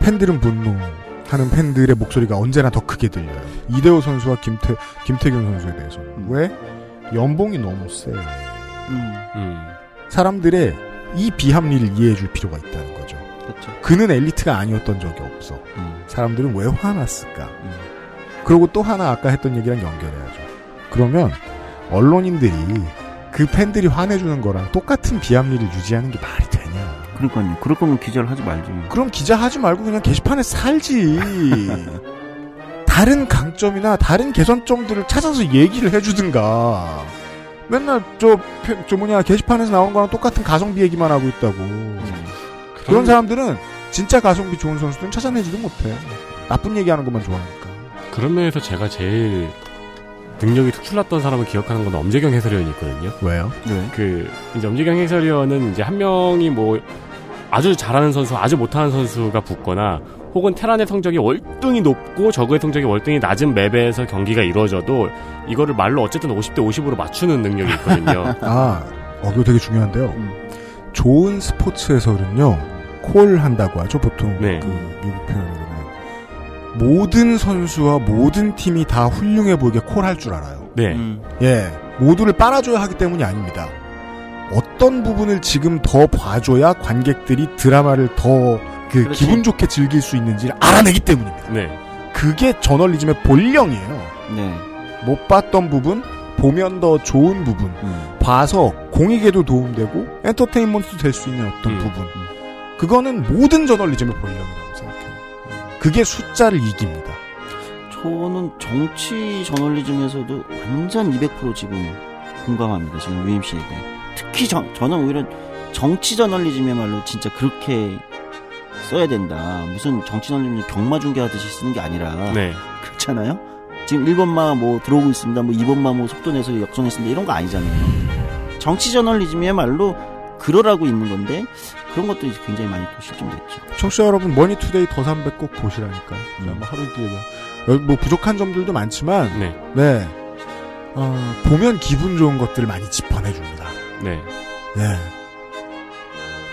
팬들은 분노하는 팬들의 목소리가 언제나 더 크게 들려요. 이대호 선수와 김태균 선수에 대해서는 왜? 연봉이 너무 세요. 사람들의 이 비합리를 이해해줄 필요가 있다는 거죠. 그쵸. 그는 엘리트가 아니었던 적이 없어. 사람들은 왜 화났을까? 그리고 또 하나 아까 했던 얘기랑 연결해야죠. 그러면 언론인들이 그 팬들이 화내주는 거랑 똑같은 비합리를 유지하는 게 말이 되냐. 그러니까요. 그럴 거면 기자를 하지 말지. 그럼 기자 하지 말고 그냥 게시판에 살지. 다른 강점이나 다른 개선점들을 찾아서 얘기를 해주든가. 맨날 게시판에서 나온 거랑 똑같은 가성비 얘기만 하고 있다고. 그런 사람들은 진짜 가성비 좋은 선수들은 찾아내지도 못해. 나쁜 얘기하는 것만 좋아하니까. 그런 면에서 제가 제일 능력이 특출났던 사람을 기억하는 건 엄재경 해설위원이 있거든요. 왜요? 네. 이제 엄재경 해설위원은 이제 한 명이 뭐 아주 잘하는 선수, 아주 못하는 선수가 붙거나 혹은 테란의 성적이 월등히 높고 저그의 성적이 월등히 낮은 맵에서 경기가 이루어져도 이거를 말로 어쨌든 50대 50으로 맞추는 능력이 있거든요. 아, 이거 되게 중요한데요. 좋은 스포츠 해설은요, 콜한다고 하죠, 보통. 네. 미국 표현으로. 모든 선수와 모든 팀이 다 훌륭해 보이게 콜할 줄 알아요. 네. 예. 모두를 빨아줘야 하기 때문이 아닙니다. 어떤 부분을 지금 더 봐줘야 관객들이 드라마를 더 기분 좋게 즐길 수 있는지를 알아내기 때문입니다. 네. 그게 저널리즘의 본령이에요. 네. 못 봤던 부분, 보면 더 좋은 부분, 봐서 공익에도 도움되고 엔터테인먼트도 될 수 있는 어떤 부분. 그거는 모든 저널리즘의 본령이라고 생각해요. 그게 숫자를 이깁니다. 저는 정치 저널리즘에서도 완전 200% 지금 공감합니다. 지금 UMC에 대해. 특히 저는 오히려 정치 저널리즘이야말로 진짜 그렇게 써야 된다. 무슨 정치선생님 경마중계 하듯이 쓰는 게 아니라 네. 그렇잖아요. 지금 1번만 뭐 들어오고 있습니다. 뭐 2번만 뭐 속도 내서 역전했습니다. 이런 거 아니잖아요. 정치 저널리즘이야말로 그러라고 있는 건데 그런 것도 이제 굉장히 많이 실종됐죠. 청취자 여러분, 머니투데이 더 300 꼭 보시라니까요. 뭐 하루 이틀에 뭐 부족한 점들도 많지만 네, 네. 보면 기분 좋은 것들을 많이 짚어내줍니다. 네, 네.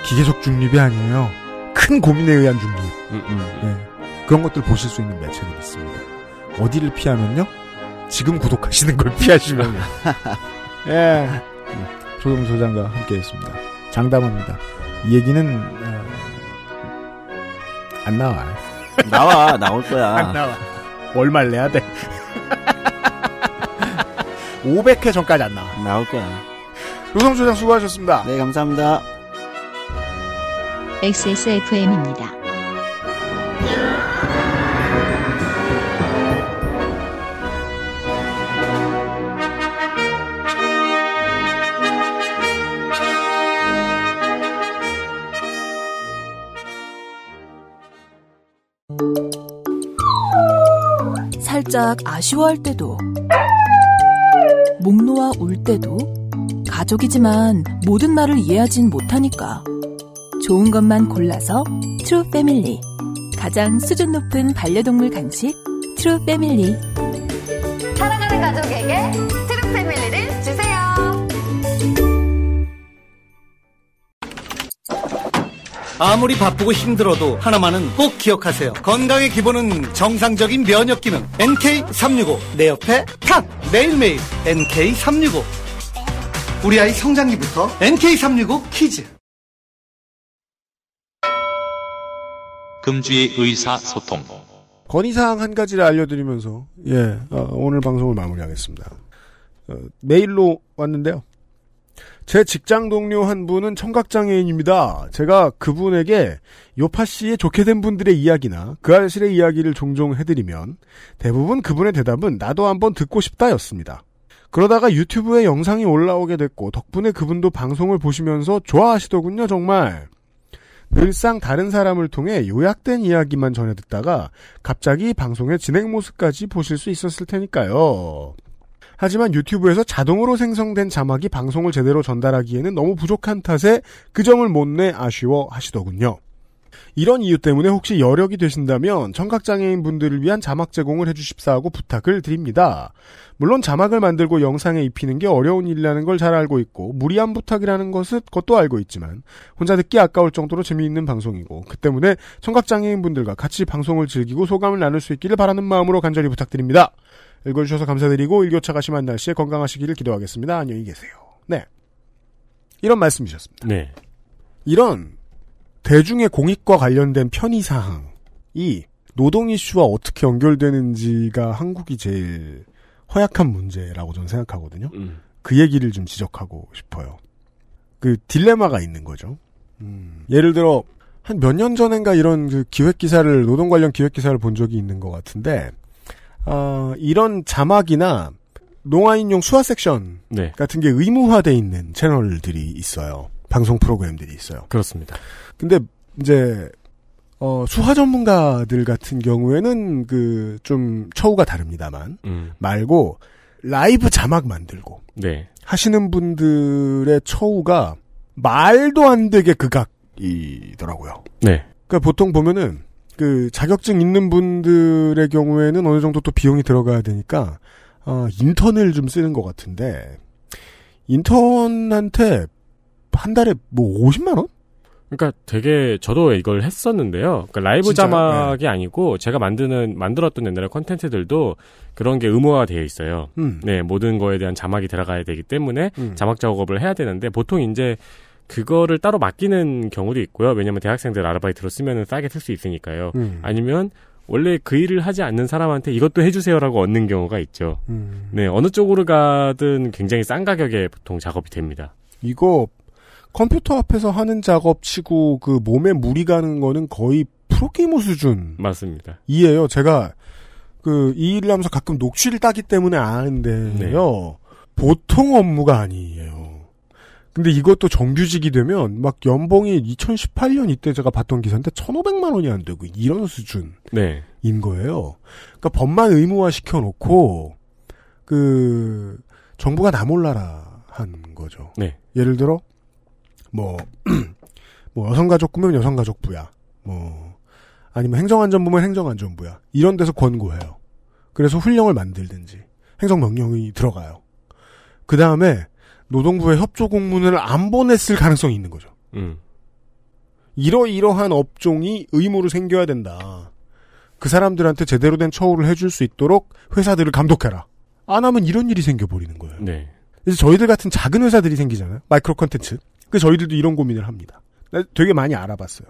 기계적 중립이 아니에요. 큰 고민에 의한 중립. 네. 그런 것들 보실 수 있는 매체는 있습니다. 어디를 피하면요? 지금 구독하시는 걸 피하시면요. 예. 네. 조동 소장과 함께했습니다. 장담합니다. 이 얘기는 안 나와. 나올 거야. 안 나와. 월말 내야 돼. 500회 전까지 안 나와. 나올 거야. 조동 소장 수고하셨습니다. 네, 감사합니다. XSFM입니다. 살짝 아쉬워할 때도, 목 놓아 울 때도, 가족이지만 모든 말을 이해하진 못하니까 좋은 것만 골라서 트루패밀리. 가장 수준 높은 반려동물 간식 트루패밀리. 사랑하는 가족에게 트루패밀리를 주세요. 아무리 바쁘고 힘들어도 하나만은 꼭 기억하세요. 건강의 기본은 정상적인 면역 기능. NK365. 내 옆에 탑. 매일매일 NK365. 우리 아이 성장기부터 NK365 키즈. 금주의 의사소통. 건의사항 한 가지를 알려드리면서 예, 오늘 방송을 마무리하겠습니다. 메일로 왔는데요. 제 직장 동료 한 분은 청각장애인입니다. 제가 그분에게 요파씨의 좋게 된 분들의 이야기나 그 아실의 이야기를 종종 해드리면 대부분 그분의 대답은 나도 한번 듣고 싶다였습니다. 그러다가 유튜브에 영상이 올라오게 됐고 덕분에 그분도 방송을 보시면서 좋아하시더군요. 정말 늘상 다른 사람을 통해 요약된 이야기만 전해 듣다가 갑자기 방송의 진행 모습까지 보실 수 있었을 테니까요. 하지만 유튜브에서 자동으로 생성된 자막이 방송을 제대로 전달하기에는 너무 부족한 탓에 그 점을 못내 아쉬워하시더군요. 이런 이유 때문에 혹시 여력이 되신다면 청각장애인분들을 위한 자막 제공을 해주십사 하고 부탁을 드립니다. 물론 자막을 만들고 영상에 입히는 게 어려운 일이라는 걸 잘 알고 있고 무리한 부탁이라는 것도 알고 있지만 혼자 듣기 아까울 정도로 재미있는 방송이고 그 때문에 청각장애인분들과 같이 방송을 즐기고 소감을 나눌 수 있기를 바라는 마음으로 간절히 부탁드립니다. 읽어주셔서 감사드리고 일교차가 심한 날씨에 건강하시기를 기도하겠습니다. 안녕히 계세요. 네, 이런 말씀이셨습니다. 네, 이런 대중의 공익과 관련된 편의사항이 노동 이슈와 어떻게 연결되는지가 한국이 제일 허약한 문제라고 저는 생각하거든요. 그 얘기를 좀 지적하고 싶어요. 그 딜레마가 있는 거죠. 예를 들어 한 몇 년 전인가 이런 그 기획기사를, 노동 관련 기획기사를 본 적이 있는 것 같은데 이런 자막이나 농아인용 수화 섹션 네. 같은 게 의무화되어 있는 채널들이 있어요. 방송 프로그램들이 있어요. 그렇습니다. 근데 이제 수화 전문가들 같은 경우에는 그 좀 처우가 다릅니다만 말고 라이브 자막 만들고 네. 하시는 분들의 처우가 말도 안 되게 극악이더라고요. 네. 그러니까 보통 보면은 그 자격증 있는 분들의 경우에는 어느 정도 또 비용이 들어가야 되니까 인턴을 좀 쓰는 것 같은데 인턴한테 한 달에 뭐 50만 원? 그러니까 되게 저도 이걸 했었는데요. 그러니까 라이브 진짜? 자막이 네. 아니고 제가 만들었던 옛날에 콘텐츠들도 그런 게 의무화되어 있어요. 네, 모든 거에 대한 자막이 들어가야 되기 때문에 자막 작업을 해야 되는데 보통 이제 그거를 따로 맡기는 경우도 있고요. 왜냐면 대학생들 아르바이트로 쓰면은 싸게 쓸 수 있으니까요. 아니면 원래 그 일을 하지 않는 사람한테 이것도 해주세요라고 얻는 경우가 있죠. 네, 어느 쪽으로 가든 굉장히 싼 가격에 보통 작업이 됩니다. 이거 컴퓨터 앞에서 하는 작업치고 그 몸에 무리 가는 거는 거의 프로게이머 수준. 맞습니다. 이에요. 제가 그 이 일을 하면서 가끔 녹취를 따기 때문에 아는데요. 네. 보통 업무가 아니에요. 근데 이것도 정규직이 되면 막 연봉이 2018년 이때 제가 봤던 기사인데 1,500만 원이 안 되고 이런 수준인 네. 거예요. 그러니까 법만 의무화 시켜놓고 그 정부가 나 몰라라 한 거죠. 네. 예를 들어 뭐 여성가족부면 여성가족부야. 뭐 아니면 행정안전부면 행정안전부야. 이런 데서 권고해요. 그래서 훈령을 만들든지 행정명령이 들어가요. 그 다음에 노동부에 협조 공문을 안 보냈을 가능성이 있는 거죠. 이러이러한 업종이 의무로 생겨야 된다. 그 사람들한테 제대로 된 처우를 해줄 수 있도록 회사들을 감독해라. 안 하면 이런 일이 생겨버리는 거예요. 네. 이제 저희들 같은 작은 회사들이 생기잖아요. 마이크로 컨텐츠. 그래서 저희들도 이런 고민을 합니다. 되게 많이 알아봤어요.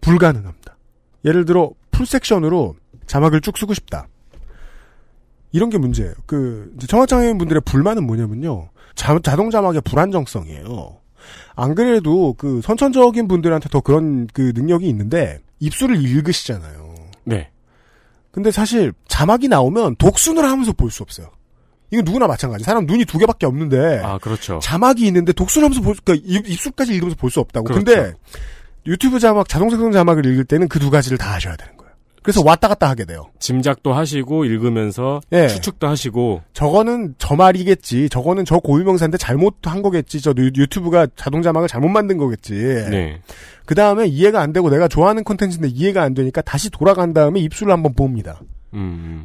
불가능합니다. 예를 들어 풀섹션으로 자막을 쭉 쓰고 싶다. 이런 게 문제예요. 청각장애인분들의 불만은 뭐냐면요. 자동 자막의 불안정성이에요. 안 그래도 그 선천적인 분들한테 더 그런 그 능력이 있는데 입술을 읽으시잖아요. 네. 근데 사실 자막이 나오면 독순을 하면서 볼 수 없어요. 이건 누구나 마찬가지. 사람 눈이 두 개밖에 없는데. 아, 그렇죠. 자막이 있는데 독순을 하면서 입술까지 읽으면서 볼 수 없다고. 그렇죠. 근데 유튜브 자막, 자동생성 자막을 읽을 때는 그 두 가지를 다 하셔야 되는 거예요. 그래서 왔다 갔다 하게 돼요. 짐작도 하시고 읽으면서 예. 추측도 하시고 저거는 저 말이겠지. 저거는 저 고유명사인데 잘못한 거겠지. 저 유튜브가 자동자막을 잘못 만든 거겠지. 네. 그다음에 이해가 안 되고 내가 좋아하는 콘텐츠인데 이해가 안 되니까 다시 돌아간 다음에 입술을 한번 봅니다.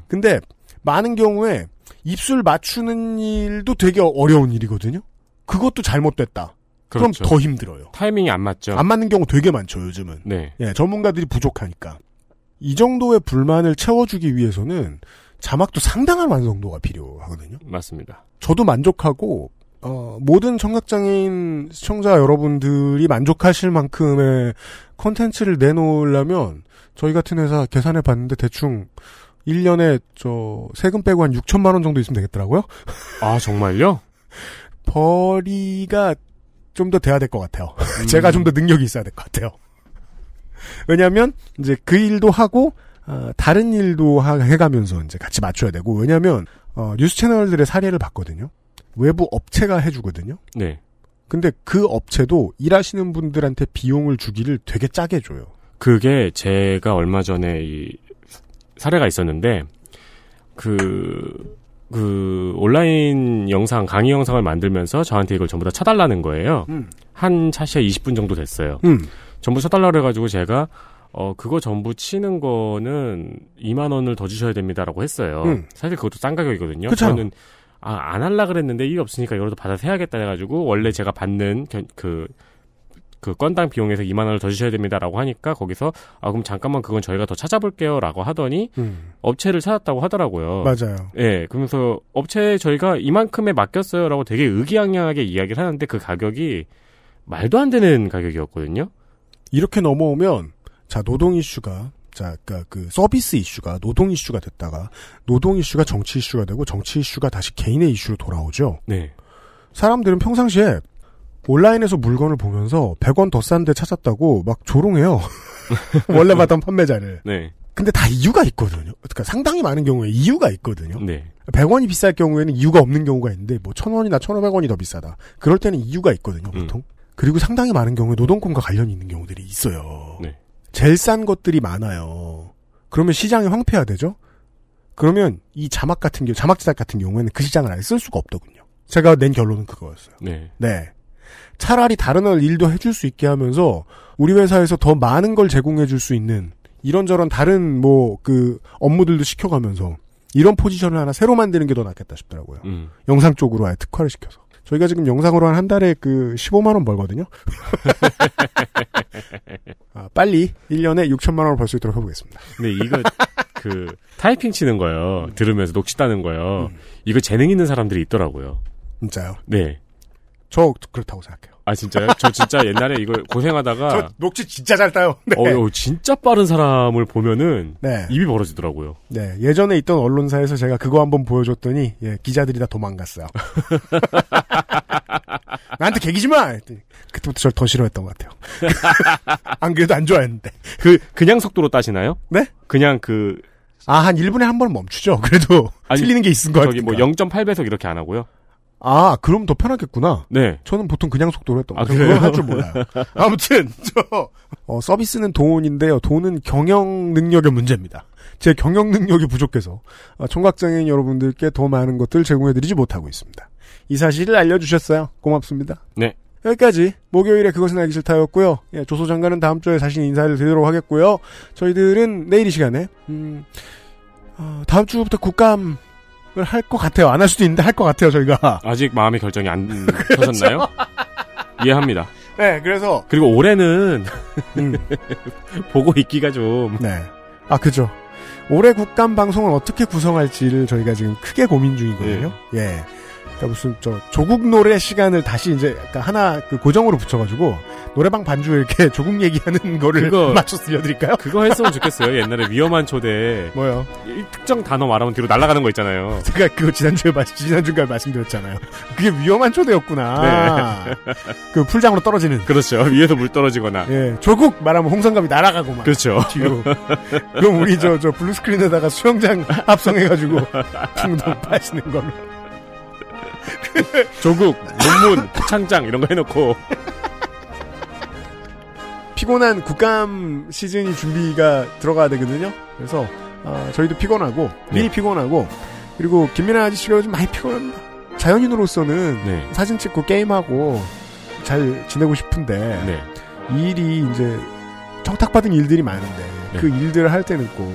근데 많은 경우에 입술 맞추는 일도 되게 어려운 일이거든요. 그것도 잘못됐다. 그럼 그렇죠. 더 힘들어요. 타이밍이 안 맞죠. 안 맞는 경우 되게 많죠. 요즘은. 네. 예, 전문가들이 부족하니까. 이 정도의 불만을 채워주기 위해서는 자막도 상당한 완성도가 필요하거든요. 맞습니다. 저도 만족하고 모든 청각장애인 시청자 여러분들이 만족하실 만큼의 콘텐츠를 내놓으려면 저희 같은 회사 계산해 봤는데 대충 1년에 저 세금 빼고 한 6천만 원 정도 있으면 되겠더라고요. 아 정말요? 벌이가 좀 더 돼야 될 것 같아요. 제가 좀 더 능력이 있어야 될 것 같아요. 왜냐면, 이제 그 일도 하고, 다른 일도 해가면서 이제 같이 맞춰야 되고, 왜냐면, 뉴스 채널들의 사례를 봤거든요. 외부 업체가 해주거든요. 네. 근데 그 업체도 일하시는 분들한테 비용을 주기를 되게 짜게 줘요. 그게 제가 얼마 전에 이 사례가 있었는데, 온라인 영상, 강의 영상을 만들면서 저한테 이걸 전부 다 쳐달라는 거예요. 한 샷에 20분 정도 됐어요. 전부 쳐달라고 해가지고 제가 그거 전부 치는 거는 2만 원을 더 주셔야 됩니다라고 했어요. 사실 그것도 싼 가격이거든요. 그쵸? 저는 안 하려고 그랬는데 일이 없으니까 이거라도 받아서 해야겠다 해가지고 원래 제가 받는 그 건당 비용에서 2만 원을 더 주셔야 됩니다라고 하니까 거기서 그럼 잠깐만 그건 저희가 더 찾아볼게요라고 하더니 업체를 찾았다고 하더라고요. 맞아요. 예, 그러면서 업체에 저희가 이만큼에 맡겼어요라고 되게 의기양양하게 이야기를 하는데 그 가격이 말도 안 되는 가격이었거든요. 이렇게 넘어오면 노동 이슈가 서비스 이슈가 노동 이슈가 됐다가 노동 이슈가 정치 이슈가 되고 정치 이슈가 다시 개인의 이슈로 돌아오죠. 네. 사람들은 평상시에 온라인에서 물건을 보면서 100원 더 싼 데 찾았다고 막 조롱해요. 원래 받던 판매자를. 네. 근데 다 이유가 있거든요. 그러니까 상당히 많은 경우에 이유가 있거든요. 네. 100원이 비쌀 경우에는 이유가 없는 경우가 있는데 1,000원이나 1,500원이 더 비싸다. 그럴 때는 이유가 있거든요. 보통. 그리고 상당히 많은 경우에 노동권과 관련이 있는 경우들이 있어요. 네. 제일 싼 것들이 많아요. 그러면 시장이 황폐화되죠? 그러면 이 자막 같은 경우, 자막 제작 같은 경우에는 그 시장을 아예 쓸 수가 없더군요. 제가 낸 결론은 그거였어요. 네. 네. 차라리 다른 일도 해줄 수 있게 하면서 우리 회사에서 더 많은 걸 제공해줄 수 있는 이런저런 다른 업무들도 시켜가면서 이런 포지션을 하나 새로 만드는 게 더 낫겠다 싶더라고요. 영상 쪽으로 아예 특화를 시켜서. 저희가 지금 영상으로 한 달에 15만원 벌거든요? 빨리 1년에 6천만원을 벌 수 있도록 해보겠습니다. 근데 이거, 타이핑 치는 거요. 들으면서 녹취 따는 거요. 이거 재능 있는 사람들이 있더라고요. 진짜요? 네. 저 그렇다고 생각해요. 아, 진짜요? 저 진짜 옛날에 이걸 고생하다가. 저 녹취 진짜 잘 따요. 네. 진짜 빠른 사람을 보면은. 네. 입이 벌어지더라고요. 네. 예전에 있던 언론사에서 제가 그거 한번 보여줬더니, 예, 기자들이 다 도망갔어요. 나한테 개기지 마! 했더니, 그때부터 저를 더 싫어했던 것 같아요. 안 그래도 안 좋아했는데. 그냥 속도로 따시나요? 네? 그냥 한 1분에 한 번 멈추죠. 그래도. 아니, 틀리는 게 있은 것 같아요. 저기 0.8배속 이렇게 안 하고요. 아, 그럼 더 편하겠구나. 네. 저는 보통 그냥 속도로 했던 거예요. 그걸 할 줄 몰라요. 아무튼 서비스는 돈인데요. 돈은 경영 능력의 문제입니다. 제 경영 능력이 부족해서 청각장애인 여러분들께 더 많은 것들을 제공해드리지 못하고 있습니다. 이 사실을 알려주셨어요. 고맙습니다. 네. 여기까지 목요일에 그것은 알기 싫다였고요. 예, 조소 장관은 다음 주에 자신의 인사를 드리도록 하겠고요. 저희들은 내일 이 시간에 다음 주부터 국감 할 것 같아요. 안 할 수도 있는데 할 것 같아요. 저희가 아직 마음의 결정이 안 서셨나요? 이해합니다. 네, 그래서 그리고 올해는 보고 있기가 좀 네, 아 그죠. 올해 국감 방송을 어떻게 구성할지를 저희가 지금 크게 고민 중이거든요. 네. 예, 그러니까 무슨 저 조국 노래 시간을 다시 이제 하나 그 고정으로 붙여가지고 노래방 반주 이렇게 조국 얘기하는 거를 맞춰 들려드릴까요? 그거 했으면 좋겠어요. 옛날에 위험한 초대 뭐요? 특정 단어 말하면 뒤로 날아가는 거 있잖아요. 제가 그거 지난주에 말씀드렸잖아요. 그게 위험한 초대였구나. 네. 그 풀장으로 떨어지는. 그렇죠. 위에서 물 떨어지거나. 예, 조국 말하면 홍성갑이 날아가고 막. 그렇죠. 뒤로. 그럼 우리 저 블루 스크린에다가 수영장 합성해가지고 풍덩 빠지는 걸로. 조국 논문 창장 이런 거 해놓고. 피곤한 국감 시즌이 준비가 들어가야 되거든요. 그래서 저희도 피곤하고 미리 네. 피곤하고 그리고 김민아 아저씨가 요즘 많이 피곤합니다. 자연인으로서는 네. 사진 찍고 게임하고 잘 지내고 싶은데 네. 일이 이제 청탁받은 일들이 많은데 네. 그 일들을 할 때는 꼭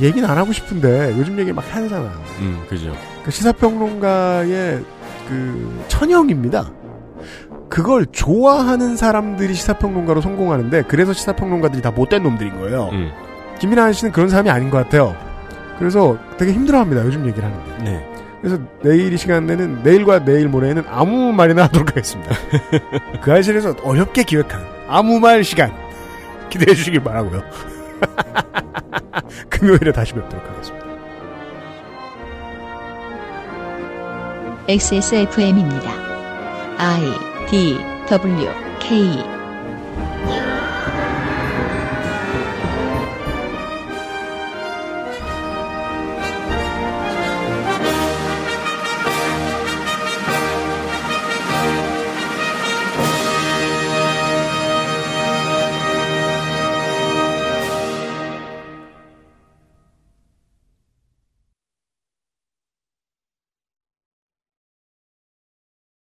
얘기는 안 하고 싶은데 요즘 얘기 막 해야 되잖아요. 그죠. 그 시사평론가의 그 천형입니다. 그걸 좋아하는 사람들이 시사평론가로 성공하는데 그래서 시사평론가들이 다 못된 놈들인 거예요. 김민아 씨는 그런 사람이 아닌 것 같아요. 그래서 되게 힘들어합니다. 요즘 얘기를 하는데. 네. 그래서 내일 이 시간에는 내일과 내일 모레에는 아무 말이나 하도록 하겠습니다. 그 아실에서 어렵게 기획한 아무 말 시간 기대해 주시길 바라고요. 금요일에 다시 뵙도록 하겠습니다. XSFM입니다. I D W K